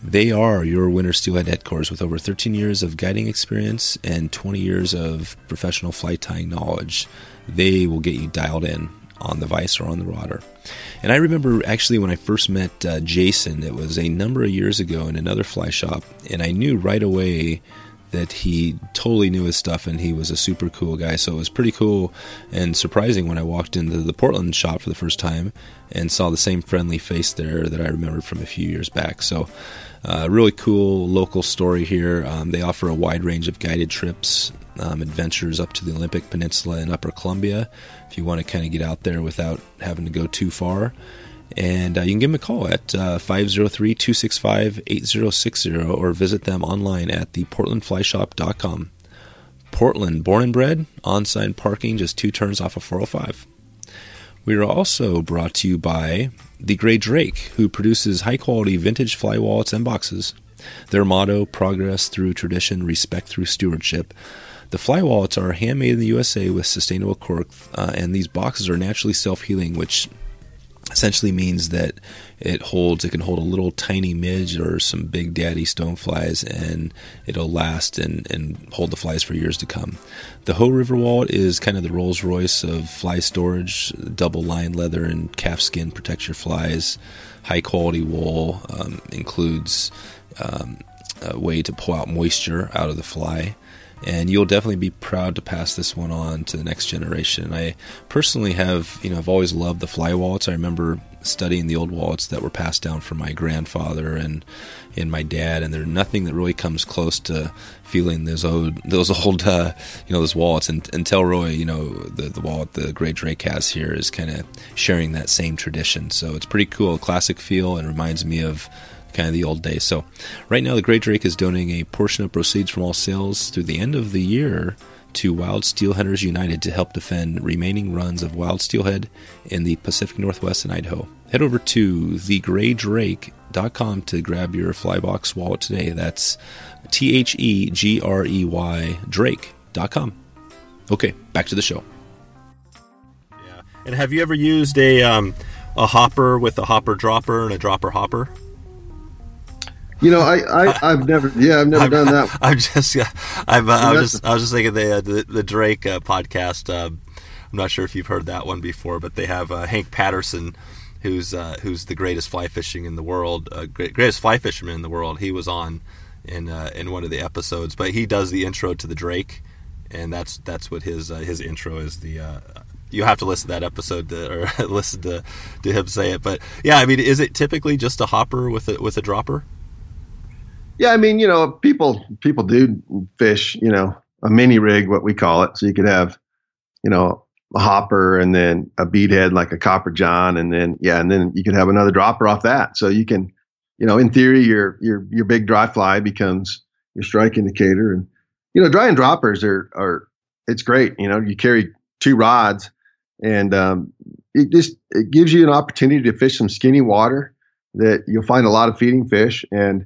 They are your winter steelhead headquarters with over thirteen years of guiding experience and twenty years of professional fly tying knowledge. They will get you dialed in on the vise or on the rotter. And I remember actually when I first met uh, Jason, it was a number of years ago in another fly shop, and I knew right away that he totally knew his stuff and he was a super cool guy. So it was pretty cool and surprising when I walked into the Portland shop for the first time and saw the same friendly face there that I remembered from a few years back. So uh, really cool local story here. Um, they offer a wide range of guided trips, um, adventures up to the Olympic Peninsula and Upper Columbia, if you want to kind of get out there without having to go too far. And uh, you can give them a call at uh, five oh three, two six five, eight oh six oh or visit them online at the portland fly shop dot com. Portland, born and bred, on-site parking, just two turns off of four oh five. We are also brought to you by the Grey Drake, who produces high-quality vintage fly wallets and boxes. Their motto, progress through tradition, respect through stewardship. The fly wallets are handmade in the U S A with sustainable cork, uh, and these boxes are naturally self-healing, which essentially means that it holds, it can hold a little tiny midge or some big daddy stoneflies, and it'll last and, and hold the flies for years to come. The Ho River wallet is kind of the Rolls Royce of fly storage. Double lined leather and calf skin protects your flies. High quality wool um, includes um, a way to pull out moisture out of the fly. And you'll definitely be proud to pass this one on to the next generation. I personally have, you know, I've always loved the fly wallets. I remember studying the old wallets that were passed down from my grandfather and and my dad, and there's nothing that really comes close to feeling those old, those old, uh, you know, those wallets. And until really, you know, the, the wallet the Grey Drake has here is kind of sharing that same tradition. So it's pretty cool, a classic feel, and reminds me of kind of the old days. So right now the Grey Drake is donating a portion of proceeds from all sales through the end of the year to Wild Steelheaders United to help defend remaining runs of wild steelhead in the Pacific Northwest and Idaho. Head over to the grey drake dot com to grab your fly box wallet today. That's T H E G R E Y Drake dot com. Okay, back to the show. Yeah. And have you ever used a um, a hopper with a hopper dropper and a dropper hopper? You know, I, I, I've never, yeah, I've never I'm, done that. I'm just, yeah, I'm, uh, I was just, I was just thinking the, uh, the, the Drake uh, podcast, uh, I'm not sure if you've heard that one before, but they have uh, Hank Patterson, who's, uh, who's the greatest fly fishing in the world, uh, great, greatest fly fisherman in the world. He was on in, uh, in one of the episodes, but he does the intro to the Drake, and that's, that's what his, uh, his intro is. The, uh, you have to listen to that episode to, or listen to, to him say it. But yeah, I mean, is it typically just a hopper with a, with a dropper? Yeah, I mean, you know, people people do fish, you know, a mini rig, what we call it. So you could have, you know, a hopper and then a bead head like a Copper John, and then yeah, and then you could have another dropper off that. So you can, you know, in theory, your your your big dry fly becomes your strike indicator, and you know, dry and droppers are are it's great. You know, you carry two rods, and um, it just it gives you an opportunity to fish some skinny water that you'll find a lot of feeding fish. And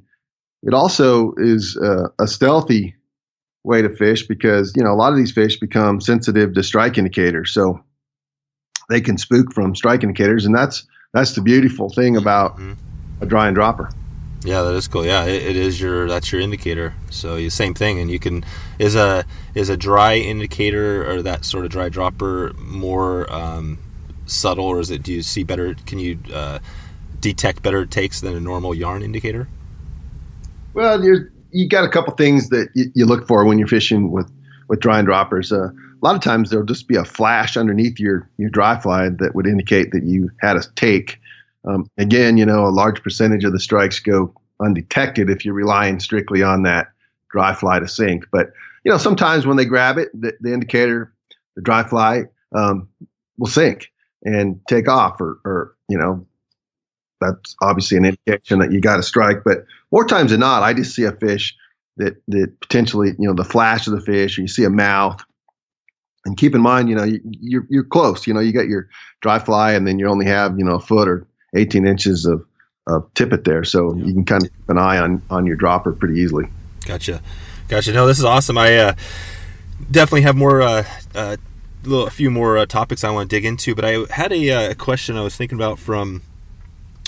it also is uh, a stealthy way to fish because, you know, a lot of these fish become sensitive to strike indicators. So they can spook from strike indicators. And that's that's the beautiful thing about a dry and dropper. Yeah, that is cool. Yeah, it, it is your that's your indicator. So you, same thing, and you can is a is a dry indicator or that sort of dry dropper more um, subtle, or is it? Do you see better? Can you uh, detect better takes than a normal yarn indicator? Well, there's you got a couple things that you, you look for when you're fishing with with dry and droppers. Uh, a lot of times there'll just be a flash underneath your your dry fly that would indicate that you had a take. Um, again, you know, a large percentage of the strikes go undetected if you're relying strictly on that dry fly to sink. But, you know, sometimes when they grab it, the, the indicator, the dry fly, um, will sink and take off or, or, you know, that's obviously an indication that you got a strike. But more times than not, I just see a fish that, that potentially, you know, the flash of the fish, or you see a mouth. And keep in mind, you know, you, you're, you're close, you know, you got your dry fly and then you only have, you know, a foot or eighteen inches of, of tippet there. So yeah. You can kind of keep an eye on, on your dropper pretty easily. Gotcha. Gotcha. No, this is awesome. I uh, definitely have more, uh, uh, little, a few more uh, topics I want to dig into, but I had a uh, question I was thinking about from,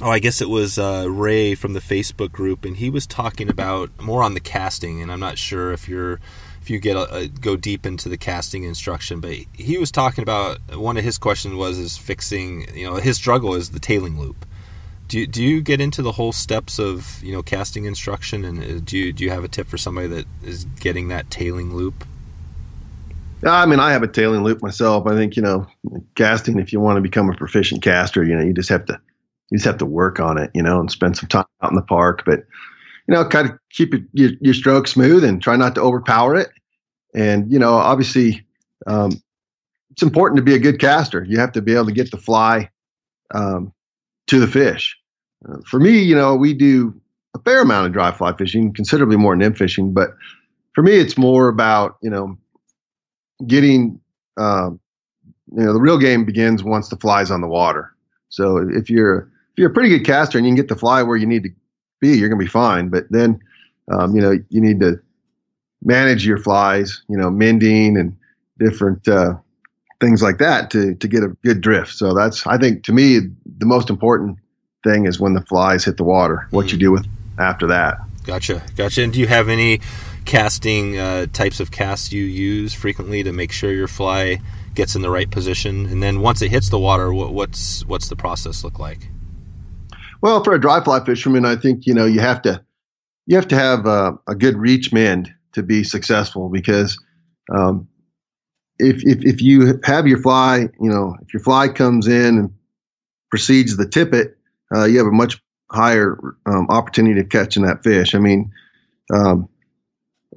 oh, I guess it was uh, Ray from the Facebook group, and he was talking about more on the casting, and I'm not sure if you're, if you get a, a, go deep into the casting instruction, but he was talking about one of his questions was is fixing, you know, his struggle is the tailing loop. Do you, do you get into the whole steps of, you know, casting instruction, and do you, do you have a tip for somebody that is getting that tailing loop? I mean, I have a tailing loop myself. I think, you know, casting, if you want to become a proficient caster, you know, you just have to, you just have to work on it, you know, and spend some time out in the park, but you know, kind of keep it, your, your stroke smooth and try not to overpower it. And, you know, obviously um, it's important to be a good caster. You have to be able to get the fly um, to the fish. Uh, for me, you know, we do a fair amount of dry fly fishing, considerably more nymph fishing. But for me, it's more about, you know, getting, um, you know, the real game begins once the fly's on the water. So if you're, if you're a pretty good caster and you can get the fly where you need to be, you're going to be fine. But then, um, you know, you need to manage your flies, you know, mending and different uh, things like that to to get a good drift. So that's, I think, to me, the most important thing is when the flies hit the water, what mm-hmm. you do with after that. Gotcha. Gotcha. And do you have any casting uh, types of casts you use frequently to make sure your fly gets in the right position? And then once it hits the water, what, what's what's the process look like? Well, for a dry fly fisherman, I think, you know, you have to you have to have a, a good reach mend to be successful, because um, if, if if you have your fly, you know, if your fly comes in and precedes the tippet, uh, you have a much higher um, opportunity of catching that fish. I mean, um,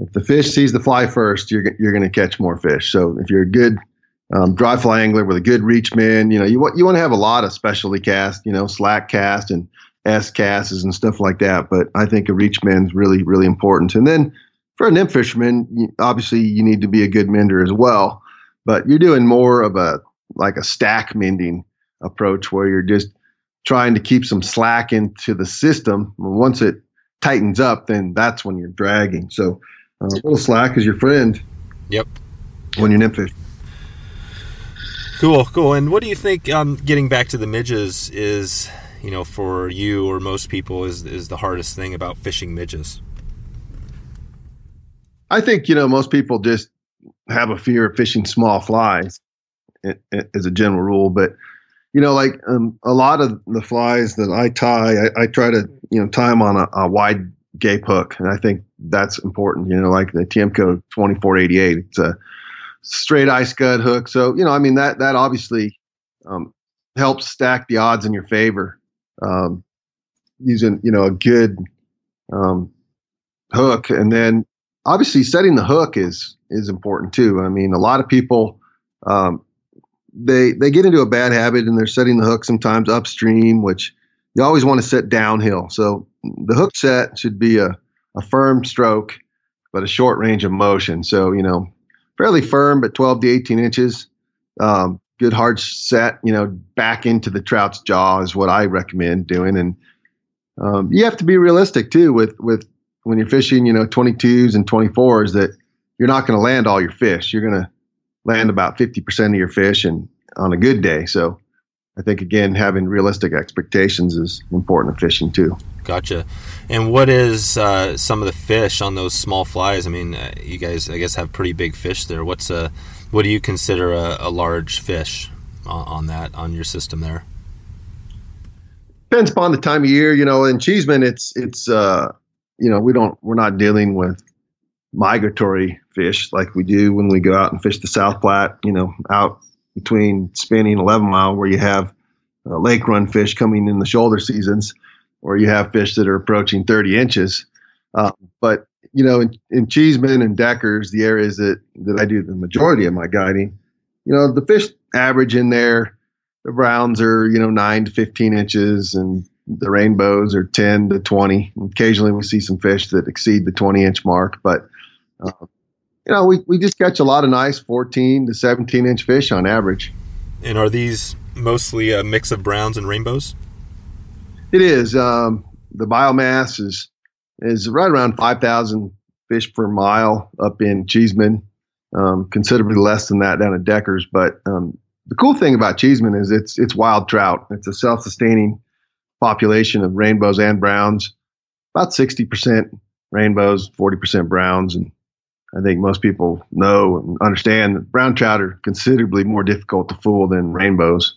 if the fish sees the fly first, you're you're going to catch more fish. So if you're a good Um, dry fly angler with a good reach mend, you know, you want you want to have a lot of specialty cast, you know, slack cast and S casts and stuff like that. But I think a reach mend is really, really important. And then for a nymph fisherman, obviously you need to be a good mender as well. But you're doing more of a like a stack mending approach, where you're just trying to keep some slack into the system. Once it tightens up, then that's when you're dragging. So uh, a little slack is your friend. Yep. When you're nymph fishing. Cool, cool. And what do you think, um, getting back to the midges, is, you know, for you or most people, is is the hardest thing about fishing midges? I think, you know, most people just have a fear of fishing small flies it, it, as a general rule. But, you know, like um, a lot of the flies that I tie, I, I try to, you know, tie them on a, a wide gape hook. And I think that's important, you know, like the T M C twenty-four eighty-eight. It's a straight eye scud hook. So, you know, I mean, that, that obviously um, helps stack the odds in your favor, um, using, you know, a good um, hook. And then obviously setting the hook is, is important too. I mean, a lot of people, um, they, they get into a bad habit and they're setting the hook sometimes upstream, which you always want to set downhill. So the hook set should be a, a firm stroke, but a short range of motion. So, you know, fairly firm, but twelve to eighteen inches. Um, good hard set, you know, back into the trout's jaw is what I recommend doing. And um, you have to be realistic too with, with when you're fishing, you know, twenty-twos and twenty-fours, that you're not going to land all your fish. You're going to land about fifty percent of your fish, and on a good day. So I think, again, having realistic expectations is important in fishing too. Gotcha. And what is uh, some of the fish on those small flies? I mean, uh, you guys, I guess, have pretty big fish there. What's a, what do you consider a, a large fish on, on that, on your system there? Depends upon the time of year, you know. In Cheesman, it's it's uh, you know, we don't we're not dealing with migratory fish like we do when we go out and fish the South Platte, you know, out between Spinney and eleven mile, where you have uh, lake run fish coming in the shoulder seasons, or you have fish that are approaching thirty inches. Uh, but, you know, in, in Cheesman and Deckers, the areas that, that I do the majority of my guiding, you know, the fish average in there, the browns are, you know, nine to fifteen inches, and the rainbows are ten to twenty. Occasionally we see some fish that exceed the twenty inch mark, but uh, you know, we, we just catch a lot of nice fourteen to seventeen inch fish on average. And are these mostly a mix of browns and rainbows? It is. Um, the biomass is, is right around five thousand fish per mile up in Cheesman, um, considerably less than that down at Deckers. But um, the cool thing about Cheesman is it's, it's wild trout. It's a self-sustaining population of rainbows and browns, about sixty percent rainbows, forty percent browns. And I think most people know and understand that brown trout are considerably more difficult to fool than rainbows.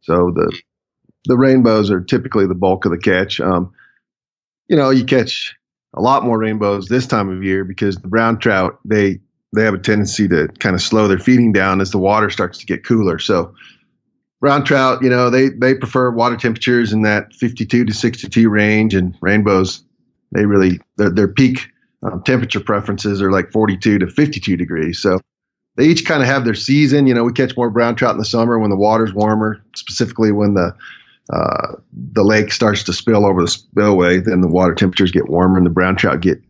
So the the rainbows are typically the bulk of the catch. Um, you know, you catch a lot more rainbows this time of year because the brown trout, they they have a tendency to kind of slow their feeding down as the water starts to get cooler. So brown trout, you know, they, they prefer water temperatures in that fifty-two to sixty-two range, and rainbows, they really, their, their peak um, temperature preferences are like forty-two to fifty-two degrees. So they each kind of have their season. You know, we catch more brown trout in the summer when the water's warmer, specifically when the uh, the lake starts to spill over the spillway, then the water temperatures get warmer and the brown trout get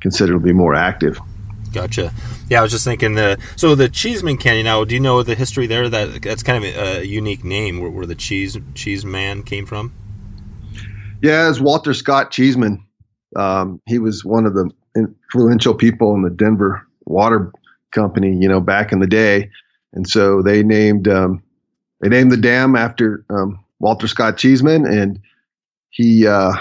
considerably more active. Gotcha. Yeah, I was just thinking the so the Cheesman Canyon. Now, do you know the history there? That that's kind of a, a unique name, where, where the cheese Cheesman came from. Yeah, it's Walter Scott Cheesman. Um, he was one of the influential people in the Denver Water Company, you know, back in the day, and so they named um, they named the dam after um, Walter Scott Cheesman, and he uh,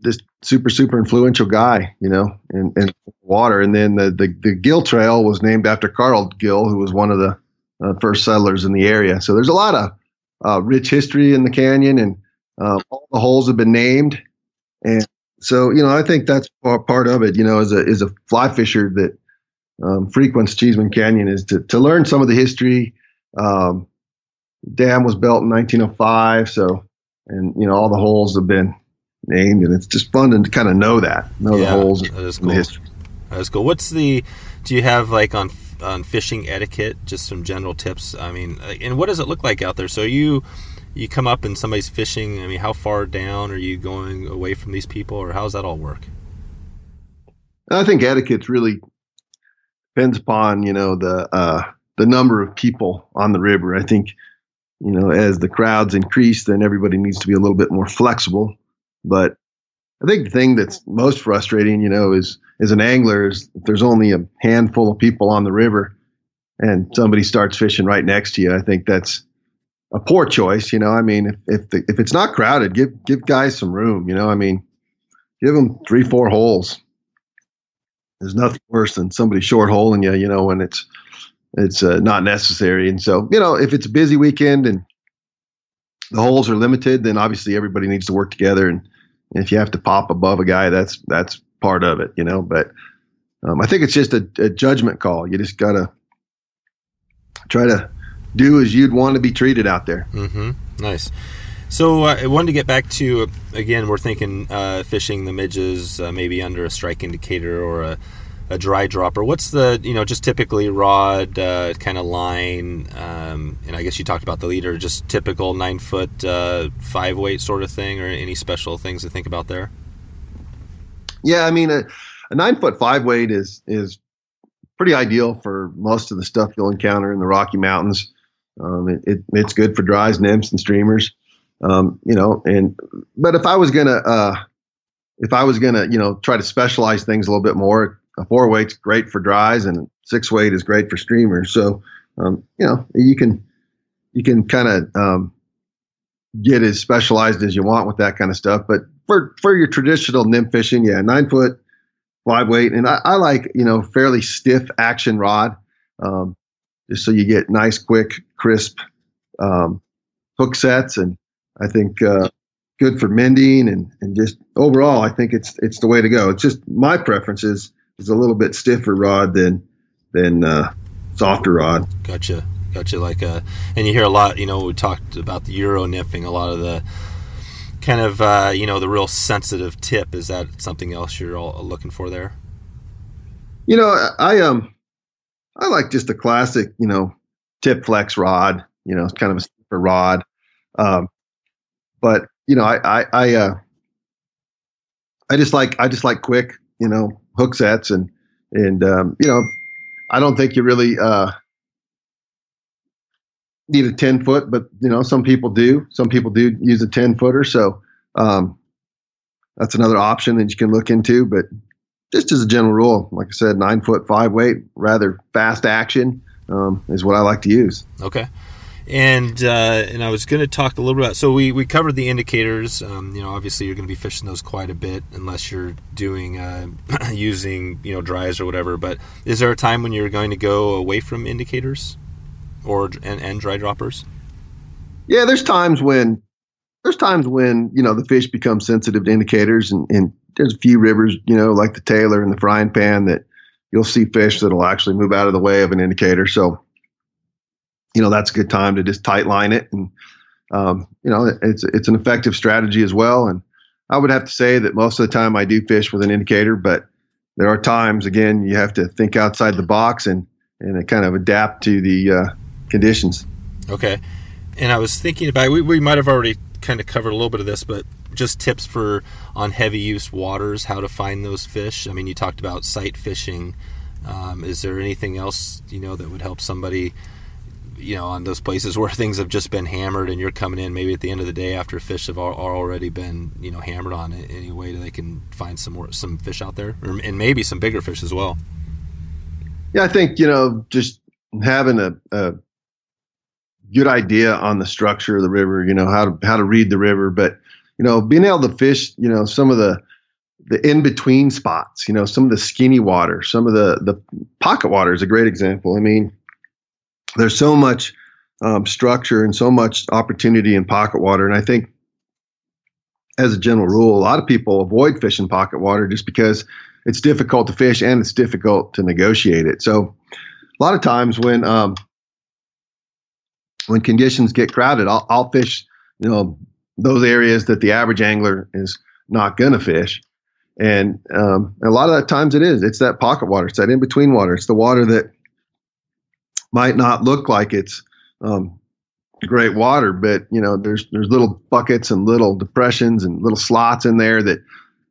this super super influential guy, you know, in, in water. And then the, the the Gill Trail was named after Carl Gill, who was one of the uh, first settlers in the area. So there's a lot of uh, rich history in the canyon, and uh, all the holes have been named. And so, you know, I think that's part of it, you know, as a as a fly fisher that um, frequents Cheesman Canyon, is to, to learn some of the history. Um, dam was built in nineteen oh five, so, and, you know, all the holes have been named, and it's just fun to kind of know that, know yeah, the holes and cool. The history. That's cool. What's the, do you have like on on fishing etiquette, just some general tips? I mean, and what does it look like out there? So you you come up and somebody's fishing. I mean, how far down are you going away from these people, or how does that all work? I think etiquette's really depends upon, you know, the uh, the number of people on the river. I think, you know, as the crowds increase, then everybody needs to be a little bit more flexible. But I think the thing that's most frustrating, you know, is as an angler, is if there's only a handful of people on the river and somebody starts fishing right next to you. I think that's a poor choice, you know. I mean, if if, the, if it's not crowded, give give guys some room, you know. I mean, give them three, four holes. There's nothing worse than somebody short holing you, you know, when it's it's uh, not necessary. And so, you know, if it's a busy weekend and the holes are limited, then obviously everybody needs to work together. And if you have to pop above a guy, that's that's part of it, you know. But um, I think it's just a, a judgment call. You just gotta try to do as you'd want to be treated out there. Mm-hmm. Nice. So uh, I wanted to get back to, uh, again, we're thinking uh, fishing the midges, uh, maybe under a strike indicator or a, a dry dropper. What's the, you know, just typically rod, uh, kind of line, um, and I guess you talked about the leader, just typical nine foot, uh, five weight sort of thing, or any special things to think about there? Yeah, I mean, a, a nine foot five weight is is pretty ideal for most of the stuff you'll encounter in the Rocky Mountains. Um, it, it, it's good for dries, nymphs, and streamers, um, you know. And but if I was gonna, uh, if I was gonna, you know, try to specialize things a little bit more, a four weight's great for dries, and six weight is great for streamers. So, um, you know, you can you can kind of um, get as specialized as you want with that kind of stuff. But for, for your traditional nymph fishing, yeah, nine foot live weight. And I, I like, you know, fairly stiff action rod, um, just so you get nice, quick, crisp um, hook sets. And I think uh, good for mending and, and just overall, I think it's, it's the way to go. It's just my preference is, is a little bit stiffer rod than, than uh, softer rod. Gotcha. Gotcha. Like, uh, and you hear a lot, you know, we talked about the Euro nymphing, a lot of the kind of, uh, you know, the real sensitive tip. Is that something else you're all looking for there? You know, I, um, I like just the classic, you know, tip flex rod, you know, it's kind of a stiffer rod. Um, but you know, I, I, I, uh, I just like, I just like quick, you know, hook sets and, and, um, you know, I don't think you really, uh, need a ten foot, but you know, some people do, some people do use a ten footer. So, um, that's another option that you can look into, but just as a general rule, like I said, nine foot, five weight, rather fast action, um, is what I like to use. Okay. And, uh, and I was going to talk a little bit about, so we, we covered the indicators, um, you know, obviously you're going to be fishing those quite a bit unless you're doing, uh, using, you know, dries or whatever, but is there a time when you're going to go away from indicators or, and, and dry droppers? Yeah, there's times when, there's times when, you know, the fish become sensitive to indicators and, and there's a few rivers, you know, like the Taylor and the Frying Pan that you'll see fish that'll actually move out of the way of an indicator. So, you know, that's a good time to just tight line it. And, um, you know, it's, it's an effective strategy as well. And I would have to say that most of the time I do fish with an indicator, but there are times, again, you have to think outside the box and, and kind of adapt to the uh, conditions. Okay. And I was thinking about, we, we might've already kind of covered a little bit of this, but just tips for on heavy use waters, how to find those fish. I mean, you talked about sight fishing. Um, is there anything else, you know, that would help somebody, you know, on those places where things have just been hammered and you're coming in maybe at the end of the day after fish have all, are already been, you know, hammered on it, any way they can find some more, some fish out there or, and maybe some bigger fish as well? Yeah, I think, you know, just having a, a good idea on the structure of the river, you know, how to, how to read the river, but, you know, being able to fish, you know, some of the, the in-between spots, you know, some of the skinny water, some of the, the pocket water is a great example. I mean, there's so much um, structure and so much opportunity in pocket water. And I think as a general rule, a lot of people avoid fishing pocket water just because it's difficult to fish and it's difficult to negotiate it. So a lot of times when, um, when conditions get crowded, I'll, I'll fish, you know, those areas that the average angler is not going to fish. And um, a lot of the times it is, it's that pocket water. It's that in-between water. It's the water that might not look like it's um, great water, but you know, there's there's little buckets and little depressions and little slots in there that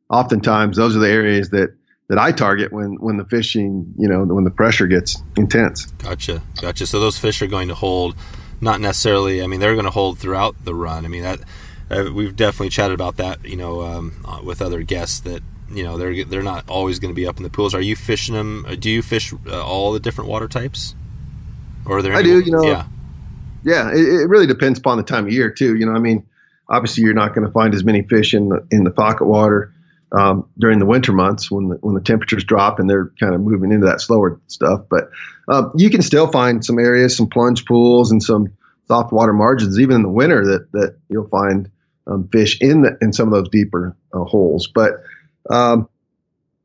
oftentimes those are the areas that, that I target when, when the fishing, you know, when the pressure gets intense. Gotcha. Gotcha. So those fish are going to hold, not necessarily, I mean, they're going to hold throughout the run. I mean, that uh, we've definitely chatted about that, you know, um, with other guests that, you know, they're, they're not always going to be up in the pools. Are you fishing them? Do you fish uh, all the different water types? Or there I do, you know, yeah, yeah it, it really depends upon the time of year too. You know, I mean, obviously you're not going to find as many fish in the, in the pocket water um, during the winter months when the, when the temperatures drop and they're kind of moving into that slower stuff. But uh, you can still find some areas, some plunge pools and some soft water margins, even in the winter that, that you'll find um, fish in the, in some of those deeper uh, holes. But um,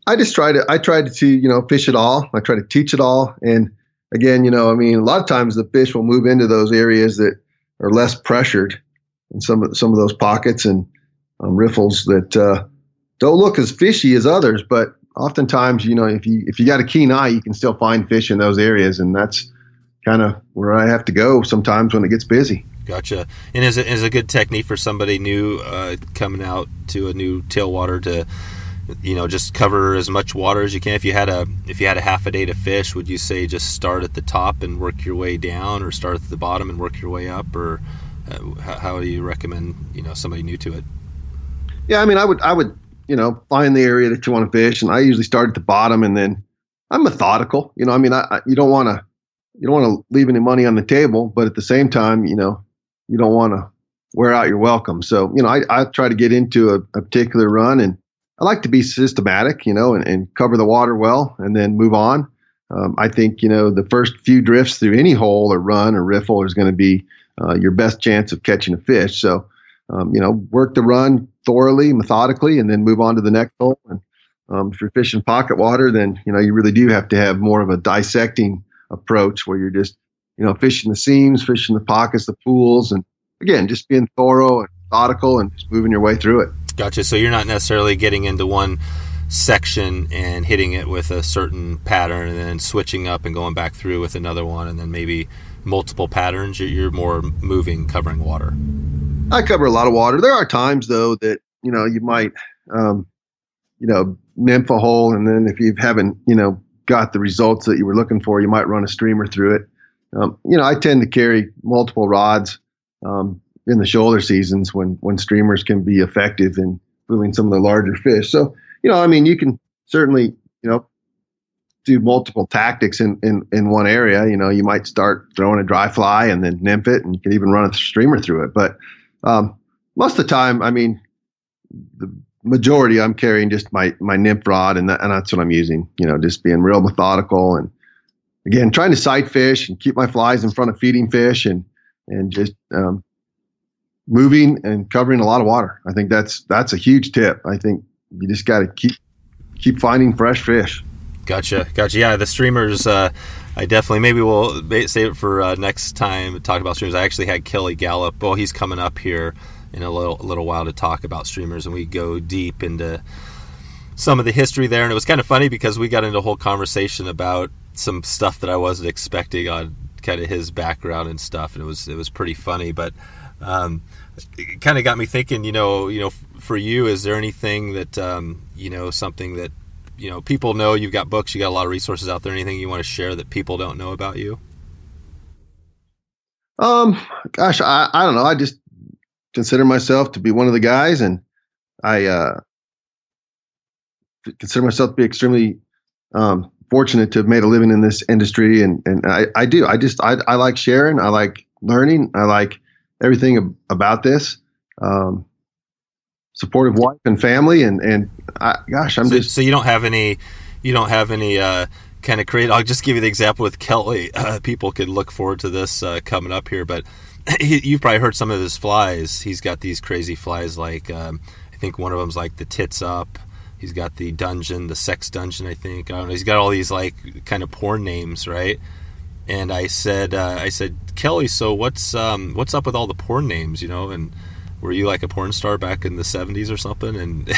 I just try to, I try to, you know, fish it all. I try to teach it all. And again, you know, I mean, a lot of times the fish will move into those areas that are less pressured in some of, some of those pockets and um, riffles that uh, don't look as fishy as others. But oftentimes, you know, if you if you got a keen eye, you can still find fish in those areas. And that's kind of where I have to go sometimes when it gets busy. Gotcha. And is it is a good technique for somebody new uh, coming out to a new tailwater to, you know, just cover as much water as you can? If you had a, if you had a half a day to fish, would you say just start at the top and work your way down, or start at the bottom and work your way up, or uh, how, how do you recommend, you know, somebody new to it? Yeah. I mean, I would, I would, you know, find the area that you want to fish. And I usually start at the bottom and then I'm methodical, you know, I mean, I, I you don't want to you don't want to leave any money on the table, but at the same time, you know, you don't want to wear out your welcome. So, you know, I, I try to get into a, a particular run, and I like to be systematic, you know, and, and cover the water well and then move on. Um, I think, you know, the first few drifts through any hole or run or riffle is going to be uh, your best chance of catching a fish. So, um, you know, work the run thoroughly, methodically, and then move on to the next hole. And um, if you're fishing pocket water, then, you know, you really do have to have more of a dissecting approach where you're just, you know, fishing the seams, fishing the pockets, the pools, and again, just being thorough and methodical and just moving your way through it. Gotcha. So you're not necessarily getting into one section and hitting it with a certain pattern and then switching up and going back through with another one and then maybe multiple patterns. You're more moving, covering water. I cover a lot of water. There are times, though, that, you know, you might, um, you know, nymph a hole, and then if you haven't, you know, got the results that you were looking for, you might run a streamer through it. Um, you know, I tend to carry multiple rods um, in the shoulder seasons when, when streamers can be effective in fooling some of the larger fish. So, you know, I mean, you can certainly, you know, do multiple tactics in, in, in one area. You know, you might start throwing a dry fly and then nymph it, and you can even run a streamer through it. But um, most of the time, I mean, the majority I'm carrying just my, my nymph rod, and, that, and that's what I'm using, you know, just being real methodical and, again, trying to sight fish and keep my flies in front of feeding fish and, and just um, moving and covering a lot of water. I think that's that's a huge tip. I think you just got to keep keep finding fresh fish. Gotcha, gotcha. Yeah, the streamers, uh, I definitely, maybe we'll save it for uh, next time to talk about streamers. I actually had Kelly Gallup, well, he's coming up here in a little, little while to talk about streamers, and we go deep into some of the history there. And it was kind of funny because we got into a whole conversation about some stuff that I wasn't expecting on kind of his background and stuff, and it was it was pretty funny. But um, it kind of got me thinking, you know, you know, for you, is there anything that um, you know, something that, you know, people know? You've got books, you got a lot of resources out there. Anything you want to share that people don't know about you? Um, gosh, I, I don't know. I just consider myself to be one of the guys, and I uh, consider myself to be extremely um, fortunate to have made a living in this industry. And, and I, I do, I just, I, I like sharing. I like learning. I like everything ab- about this, um, supportive wife and family. And, and I, gosh, I'm so, just, so you don't have any, you don't have any, uh, kind of creative. I'll just give you the example with Kelly. Uh, people could look forward to this, uh, coming up here, but he, you've probably heard some of his flies. He's got these crazy flies. Like, um, I think one of them's like the tits up. He's got the dungeon, the sex dungeon, I think. I don't know. He's got all these like kind of porn names, right? And I said, uh, I said, Kelly, so what's um, what's up with all the porn names, you know? And were you like a porn star back in the seventies or something? And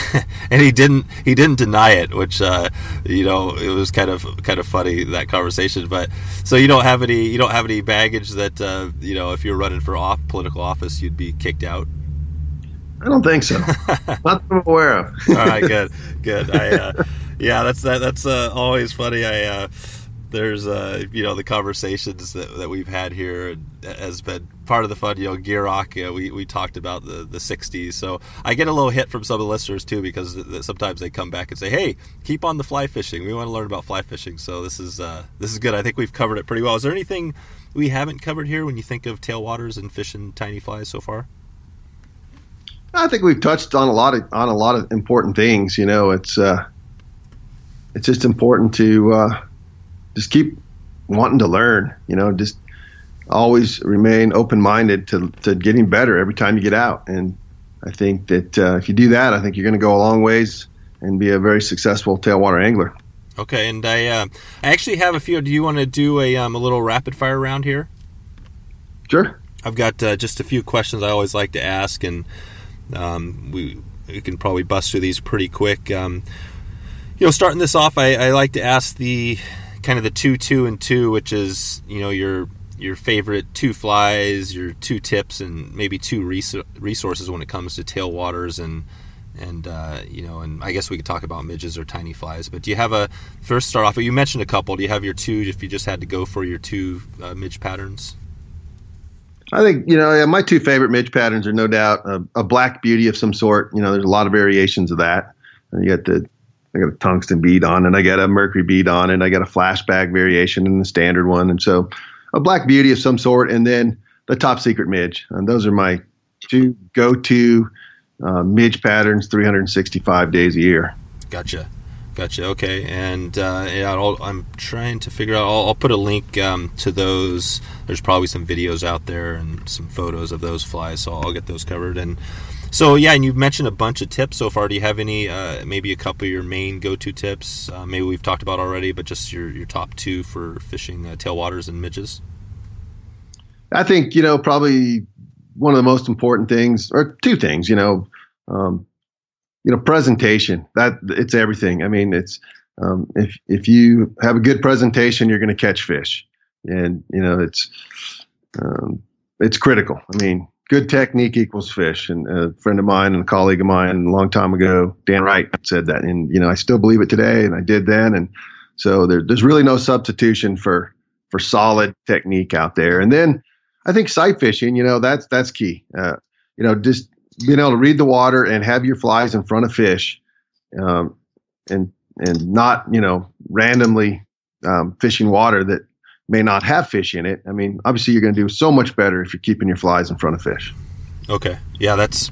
and he didn't he didn't deny it, which uh, you know, it was kind of kind of funny, that conversation. But so you don't have any you don't have any baggage that uh, you know, if you're running for off political office, you'd be kicked out. I don't think so. Not that I'm aware of. All right, good, good. I, uh, yeah, that's that. That's uh, always funny. I uh, there's uh, you know, the conversations that, that we've had here has been part of the fun. You know, gear rock. You know, we we talked about the the sixties. So I get a little hit from some of the listeners too, because th- th- sometimes they come back and say, "Hey, keep on the fly fishing. We want to learn about fly fishing." So this is uh, this is good. I think we've covered it pretty well. Is there anything we haven't covered here when you think of tailwaters and fishing tiny flies so far? I think we've touched on a lot of on a lot of important things. You know, it's uh, it's just important to uh, just keep wanting to learn. You know, just always remain open minded to to getting better every time you get out. And I think that uh, if you do that, I think you're going to go a long ways and be a very successful tailwater angler. Okay, and I uh, I actually have a few. Do you want to do a um, a little rapid fire round here? Sure. I've got uh, just a few questions I always like to ask, and Um, we, we can probably bust through these pretty quick. Um, you know, starting this off, I, I like to ask the kind of the two, two, and two, which is, you know, your your favorite two flies, your two tips, and maybe two res- resources when it comes to tailwaters and and uh, you know, and I guess we could talk about midges or tiny flies. But do you have a first start off? You mentioned a couple. Do you have your two? If you just had to go for your two uh, midge patterns. I think, you know, yeah, my two favorite midge patterns are no doubt a, a Black Beauty of some sort. You know, there's a lot of variations of that. And you got the I got a tungsten bead on, and I got a mercury bead on, and I got a flashback variation and the standard one. And so a Black Beauty of some sort, and then the Top Secret Midge. And those are my two go-to uh, midge patterns three hundred sixty-five days a year. Gotcha. Gotcha. Okay. And uh, yeah, I'll, I'm trying to figure out, I'll, I'll put a link um, to those. There's probably some videos out there and some photos of those flies, so I'll get those covered. And so, yeah, and you've mentioned a bunch of tips so far. Do you have any, uh, maybe a couple of your main go-to tips? Uh, maybe we've talked about already, but just your, your top two for fishing uh, tailwaters and midges? I think, you know, probably one of the most important things, or two things, you know, um, you know, presentation, that it's everything. I mean, it's, um, if, if you have a good presentation, you're going to catch fish, and, you know, it's, um, it's critical. I mean, good technique equals fish. And a friend of mine and a colleague of mine a long time ago, Dan Wright, said that, and, you know, I still believe it today, and I did then. And so there, there's really no substitution for, for solid technique out there. And then I think sight fishing, you know, that's, that's key. Uh, you know, just being able to read the water and have your flies in front of fish, um, and, and not, you know, randomly, um, fishing water that may not have fish in it. I mean, obviously you're going to do so much better if you're keeping your flies in front of fish. Okay. Yeah. That's,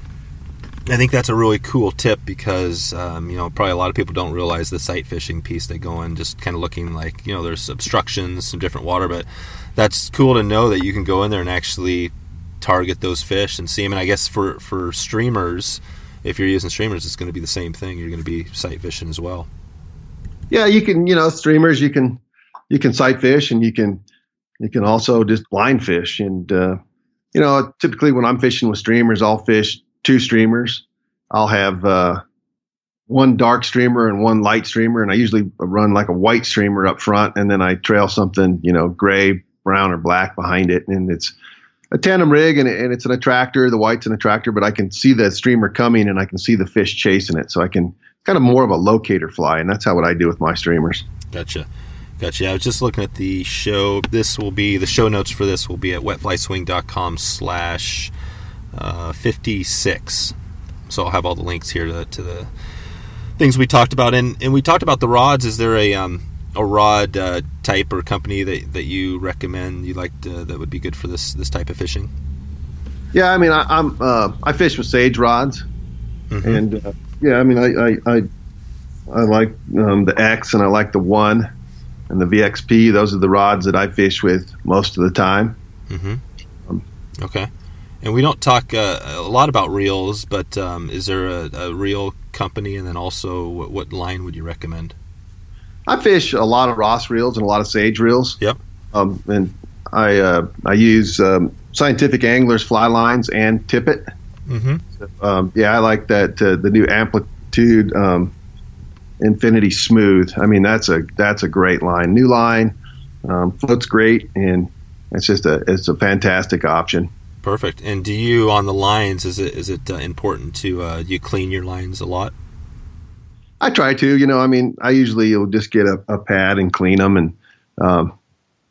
I think that's a really cool tip, because, um, you know, probably a lot of people don't realize the sight fishing piece. They go in just kind of looking like, you know, there's obstructions, some different water, but that's cool to know that you can go in there and actually target those fish and see them. And I guess for, for streamers, if you're using streamers, it's going to be the same thing. You're going to be sight fishing as well. Yeah, you can, you know, streamers, you can, you can sight fish, and you can, you can also just blind fish. And, uh, you know, typically when I'm fishing with streamers, I'll fish two streamers. I'll have, uh, one dark streamer and one light streamer. And I usually run like a white streamer up front, and then I trail something, you know, gray, brown, or black behind it. And it's a tandem rig, and, and it's an attractor. The white's an attractor, but I can see the streamer coming, and I can see the fish chasing it. So I can kind of more of a locator fly. And that's how what I do with my streamers. Gotcha. Gotcha. I was just looking at the show. This will be, the show notes for this will be at wetflyswing.com slash 56. So I'll have all the links here to the, to the things we talked about. And, and we talked about the rods. Is there a, um, a rod uh, type or company that, that you recommend you like to, that would be good for this this type of fishing? Yeah, I mean, I, I'm uh, I fish with Sage rods, mm-hmm. and uh, yeah, I mean, I I I, I like um, the X, and I like the One, and the V X P. Those are the rods that I fish with most of the time. Mm-hmm. Um, okay, and we don't talk uh, a lot about reels, but um, is there a, a reel company, and then also what, what line would you recommend? I fish a lot of Ross reels and a lot of Sage reels. Yep. Um, and I uh, I use um, Scientific Anglers fly lines and tippet. Mm-hmm. So, um, yeah, I like that uh, the new Amplitude um, Infinity Smooth. I mean, that's a that's a great line. New line, um, floats great, and it's just a it's a fantastic option. Perfect. And do you on the lines? Is it is it uh, important to uh, do you clean your lines a lot? I try to, you know, I mean, I usually will just get a, a pad and clean them. And, um,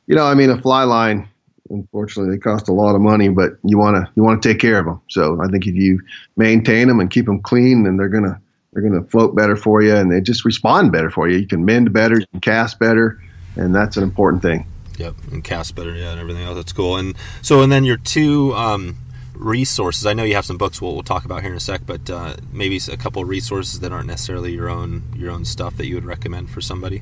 you know, I mean, a fly line, unfortunately, they cost a lot of money, but you want to, you want to take care of them. So I think if you maintain them and keep them clean, then they're going to, they're going to float better for you, and they just respond better for you. You can mend better, you can cast better. And that's an important thing. Yep. And cast better. Yeah. And everything else. That's cool. And so, and then your two, um, resources. I know you have some books we'll, we'll talk about here in a sec, but uh, maybe a couple of resources that aren't necessarily your own your own stuff that you would recommend for somebody.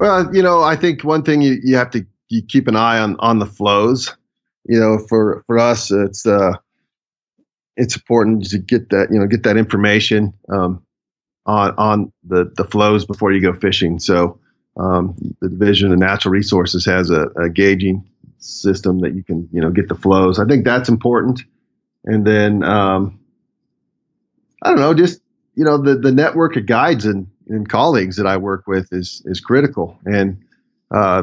Well, you know, I think one thing you, you have to you keep an eye on on the flows. You know, for for us, it's uh, it's important to get that you know get that information um, on on the the flows before you go fishing. So um, the Division of Natural Resources has a, a gauging system that you can, you know, get the flows. I think that's important. And then, um, I don't know, just, you know, the, the network of guides and, and colleagues that I work with is, is critical. And, uh,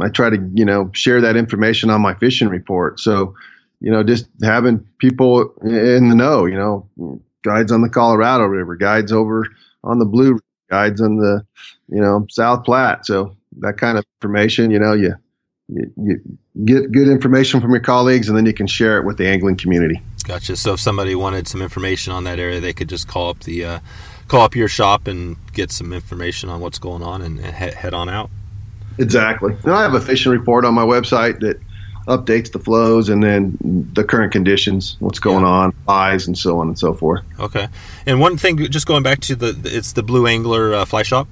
I try to, you know, share that information on my fishing report. So, you know, just having people in the know, you know, guides on the Colorado River, guides over on the Blue, guides on the, you know, South Platte. So that kind of information, you know, you, You, you get good information from your colleagues, and then you can share it with the angling community. Gotcha. So if somebody wanted some information on that area, they could just call up the uh, call up your shop and get some information on what's going on and head on out. Exactly. And I have a fishing report on my website that updates the flows and then the current conditions, what's going yeah. on, flies, and so on and so forth. Okay. And one thing, just going back to the, it's the Blue Angler uh, Fly Shop?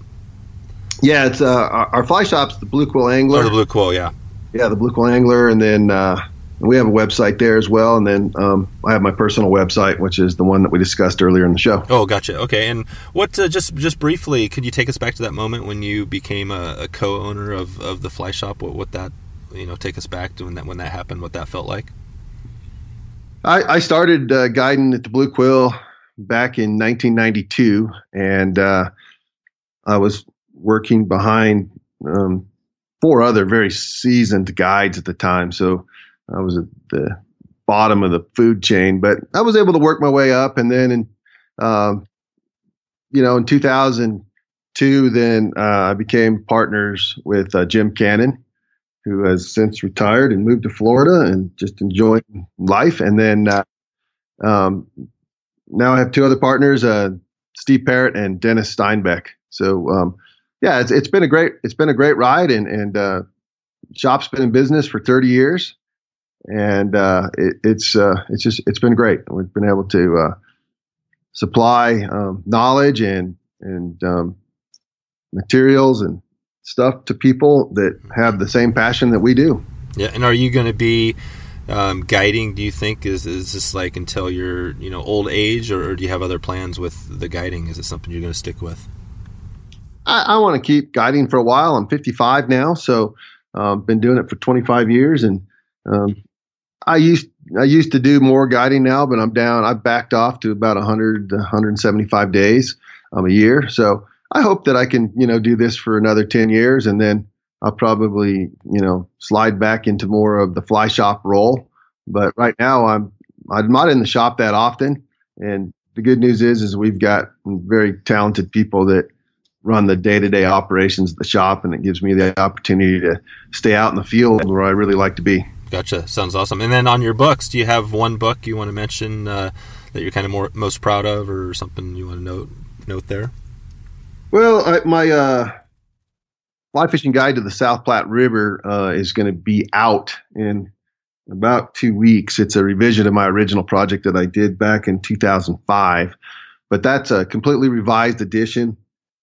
Yeah, it's uh, our, our fly shop's the Blue Quill Angler. Oh, the Blue Quill, yeah. Yeah, the Blue Quill Angler, and then uh, we have a website there as well, and then um, I have my personal website, which is the one that we discussed earlier in the show. Oh, gotcha. Okay, and what uh, just just briefly, could you take us back to that moment when you became a, a co-owner of, of the fly shop? What, what that, you know, take us back to when that when that happened, what that felt like? I, I started uh, guiding at the Blue Quill back in nineteen ninety-two, and uh, I was working behind um, four other very seasoned guides at the time. So I was at the bottom of the food chain, but I was able to work my way up. And then, in, um, you know, in two thousand two, then uh, I became partners with uh, Jim Cannon, who has since retired and moved to Florida and just enjoying life. And then uh, um, now I have two other partners, uh, Steve Parrott and Dennis Steinbeck. So, um, Yeah, it's it's been a great it's been a great ride, and and uh, shop's been in business for thirty years, and uh, it, it's uh, it's just it's been great. We've been able to uh, supply um, knowledge and and um, materials and stuff to people that have the same passion that we do. Yeah, and are you going to be um, guiding? Do you think is is this like until your you know old age, or, or do you have other plans with the guiding? Is it something you're going to stick with? I, I want to keep guiding for a while. I'm fifty-five now, so I've um, been doing it for twenty-five years. And um, I used I used to do more guiding now, but I'm down. I backed off to about one hundred to one hundred seventy-five days um, a year. So I hope that I can, you know, do this for another ten years, and then I'll probably, you know, slide back into more of the fly shop role. But right now, I'm I'm not in the shop that often. And the good news is, is we've got very talented people that run the day-to-day operations at the shop, and it gives me the opportunity to stay out in the field where I really like to be. Gotcha. Sounds awesome. And then on your books, do you have one book you want to mention uh, that you're kind of more most proud of, or something you want to note note there? Well, I, my uh, Fly Fishing Guide to the South Platte River uh, is going to be out in about two weeks. It's a revision of my original project that I did back in two thousand five, but that's a completely revised edition.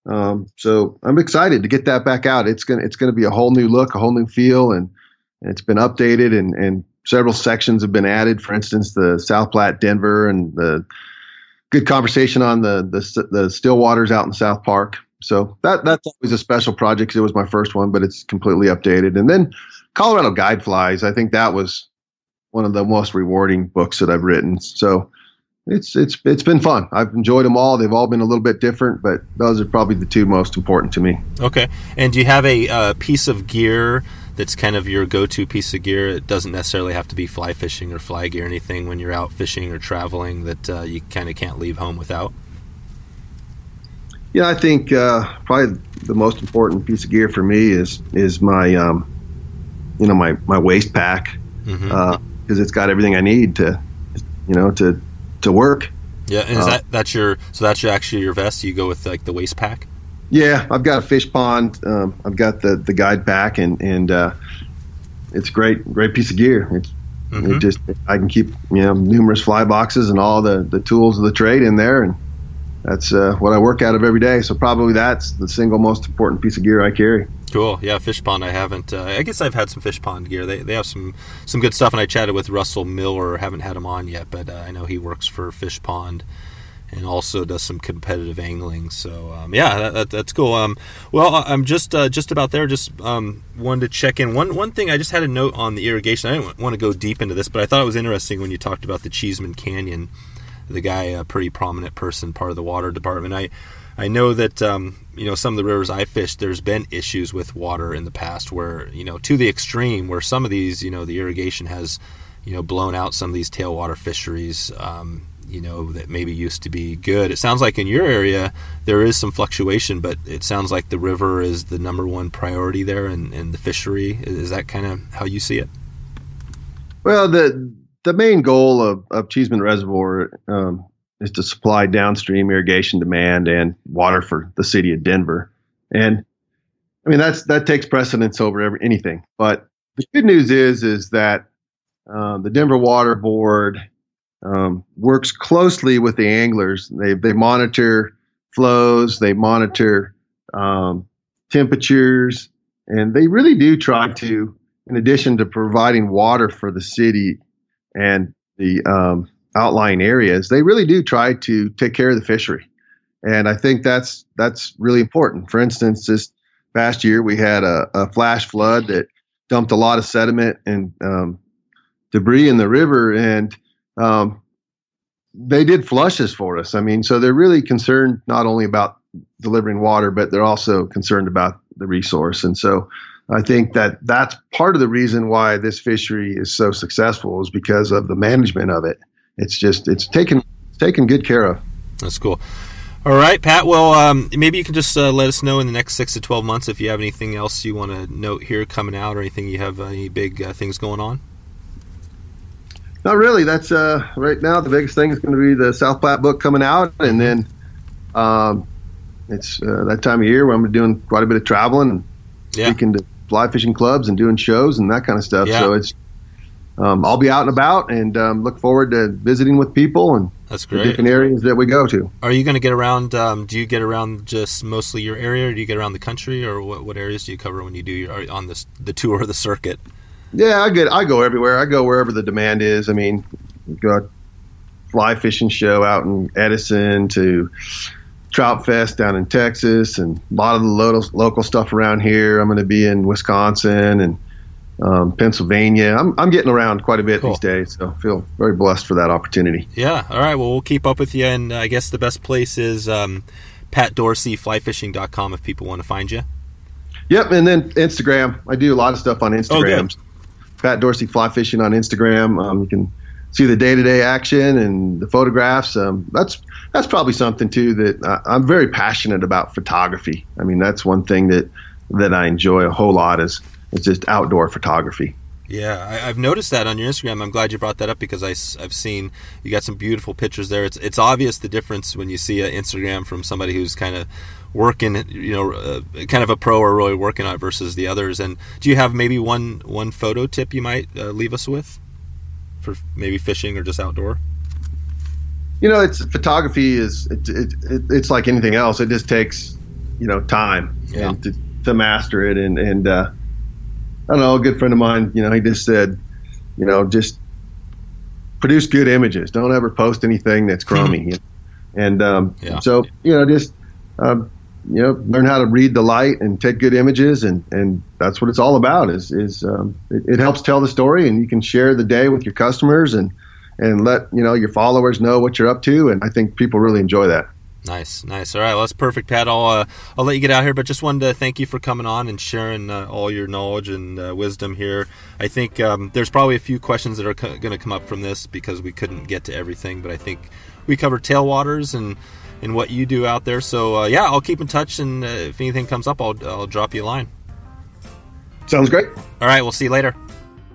Um, so I'm excited to get that back out. It's going to, it's going to be a whole new look, a whole new feel, and, and it's been updated, and, and several sections have been added. For instance, the South Platte, Denver, and the good conversation on the, the, the still waters out in South Park. So that, that's always a special project, 'cause it was my first one, but it's completely updated. And then Colorado Guide Flies. I think that was one of the most rewarding books that I've written. So It's it's it's been fun. I've enjoyed them all. They've all been a little bit different, but those are probably the two most important to me. Okay. And do you have a uh, piece of gear that's kind of your go-to piece of gear? It doesn't necessarily have to be fly fishing or fly gear, anything when you're out fishing or traveling that uh, you kind of can't leave home without? Yeah, I think uh, probably the most important piece of gear for me is is my um, you know my my waist pack, because mm-hmm. uh, it's got everything I need to you know to. to work. Yeah, and is uh, that that's your so that's your, actually your vest you go with, like the waist pack? Yeah, I've got a Fishpond. Um, I've got the, the guide pack, and and uh, it's great great piece of gear. It's mm-hmm. it just I can keep you know numerous fly boxes and all the, the tools of the trade in there, and that's uh, what I work out of every day. So probably that's the single most important piece of gear I carry. Cool. Yeah, Fishpond. I haven't. Uh, I guess I've had some Fishpond gear. They they have some, some good stuff. And I chatted with Russell Miller. Haven't had him on yet, but uh, I know he works for Fishpond, and also does some competitive angling. So um, yeah, that, that, that's cool. Um, well, I'm just uh, just about there. Just um, wanted to check in. One one thing I just had a note on the irrigation. I didn't want to go deep into this, but I thought it was interesting when you talked about the Cheesman Canyon. The guy, a pretty prominent person, part of the water department. I. I know that, um, you know, some of the rivers I fished, there's been issues with water in the past where, you know, to the extreme where some of these, you know, the irrigation has, you know, blown out some of these tailwater fisheries, um, you know, that maybe used to be good. It sounds like in your area, there is some fluctuation, but it sounds like the river is the number one priority there, and, and the fishery. Is that kind of how you see it? Well, the the main goal of, of Cheesman Reservoir um, is to supply downstream irrigation demand and water for the city of Denver. And I mean, that's, that takes precedence over every, anything. But the good news is, is that uh, the Denver Water Board um, works closely with the anglers. They, they monitor flows, they monitor um, temperatures, and they really do try to, in addition to providing water for the city and the um, outlying areas, they really do try to take care of the fishery. And I think that's, that's really important. For instance, this past year we had a, a flash flood that dumped a lot of sediment and um, debris in the river, and um, they did flushes for us. I mean, so they're really concerned not only about delivering water, but they're also concerned about the resource. And so I think that that's part of the reason why this fishery is so successful, is because of the management of it. It's just, it's taken, it's taken good care of. That's cool. All right, Pat. Well, um, maybe you can just uh, let us know in the next six to twelve months if you have anything else you want to note here coming out, or anything you have, uh, any big uh, things going on. Not really. That's uh, right now the biggest thing is going to be the South Platte book coming out, and then um, it's uh, that time of year where I'm doing quite a bit of traveling and yeah. speaking to fly fishing clubs and doing shows and that kind of stuff. Yeah. So it's um, I'll be out and about, and um, look forward to visiting with people and That's great. the different areas that we go to. Are you going to get around? Um, do you get around just mostly your area, or do you get around the country, or what? What areas do you cover when you do your, on this the tour of the circuit? Yeah, I get. I go everywhere. I go wherever the demand is. I mean, we've got a fly fishing show out in Edison, to Trout Fest down in Texas, and a lot of the local local stuff around here. I'm going to be in Wisconsin and um, Pennsylvania. I'm I'm getting around quite a bit cool. these days, so I feel very blessed for that opportunity. Yeah. All right. Well, we'll keep up with you, and I guess the best place is um, Pat Dorsey Fly Fishing dot com if people want to find you. Yep, and then Instagram. I do a lot of stuff on Instagram. Oh, Pat Dorsey Fly Fishing on Instagram. Um, you can see the day-to-day action and the photographs. Um, that's that's probably something too that uh, I'm very passionate about photography. I mean, that's one thing that that I enjoy a whole lot is it's just outdoor photography. Yeah, I, I've noticed that on your Instagram. I'm glad you brought that up, because I, I've seen you got some beautiful pictures there. It's it's obvious the difference when you see an Instagram from somebody who's kind of working, you know, uh, kind of a pro or really working on it versus the others. And do you have maybe one one photo tip you might uh, leave us with for maybe fishing or just outdoor? You know, it's photography is it, it, it, it's like anything else. It just takes, you know, time yeah. and to, to master it and and. Uh, I don't know, a good friend of mine, you know, he just said, you know, just produce good images. Don't ever post anything that's crummy. you know? And um, yeah. so, you know, just, um, you know, learn how to read the light and take good images. And, and that's what it's all about is, is um, it, it helps tell the story, and you can share the day with your customers and, and let, you know, your followers know what you're up to. And I think people really enjoy that. Nice, nice. All right, well, that's perfect, Pat. I'll, uh, I'll let you get out here, but just wanted to thank you for coming on and sharing uh, all your knowledge and uh, wisdom here. I think um, there's probably a few questions that are co- going to come up from this, because we couldn't get to everything, but I think we covered tailwaters and, and what you do out there. So, uh, yeah, I'll keep in touch, and uh, if anything comes up, I'll, I'll drop you a line. Sounds great. All right, we'll see you later.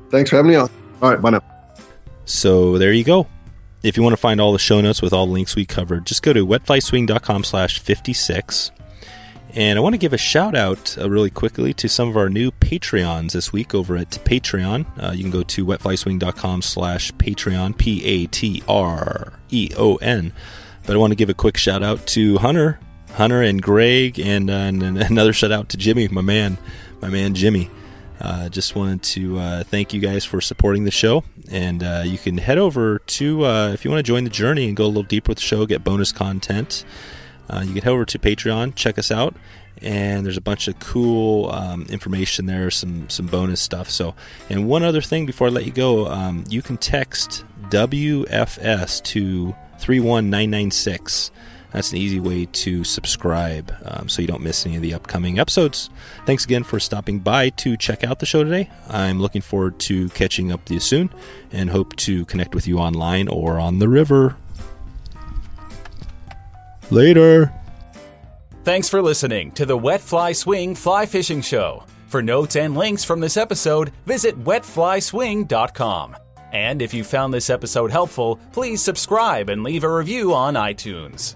Thanks for having me on. All right, bye now. So there you go. If you want to find all the show notes with all the links we covered, just go to wet fly swing dot com slash fifty-six. And I want to give a shout out uh, really quickly to some of our new Patreons this week over at Patreon. Uh, you can go to wet fly swing dot com slash Patreon, P A T R E O N. But I want to give a quick shout out to Hunter, Hunter and Greg, and, uh, and another shout out to Jimmy, my man, my man Jimmy. Uh, just wanted to uh, thank you guys for supporting the show, and uh, you can head over to, uh, if you want to join the journey and go a little deeper with the show, get bonus content, uh, you can head over to Patreon, check us out, and there's a bunch of cool um, information there, some some bonus stuff. So, and one other thing before I let you go, um, you can text W F S to three one nine nine six. That's an easy way to subscribe um, so you don't miss any of the upcoming episodes. Thanks again for stopping by to check out the show today. I'm looking forward to catching up with you soon, and hope to connect with you online or on the river. Later. Thanks for listening to the Wet Fly Swing Fly Fishing Show. For notes and links from this episode, visit wet fly swing dot com. And if you found this episode helpful, please subscribe and leave a review on iTunes.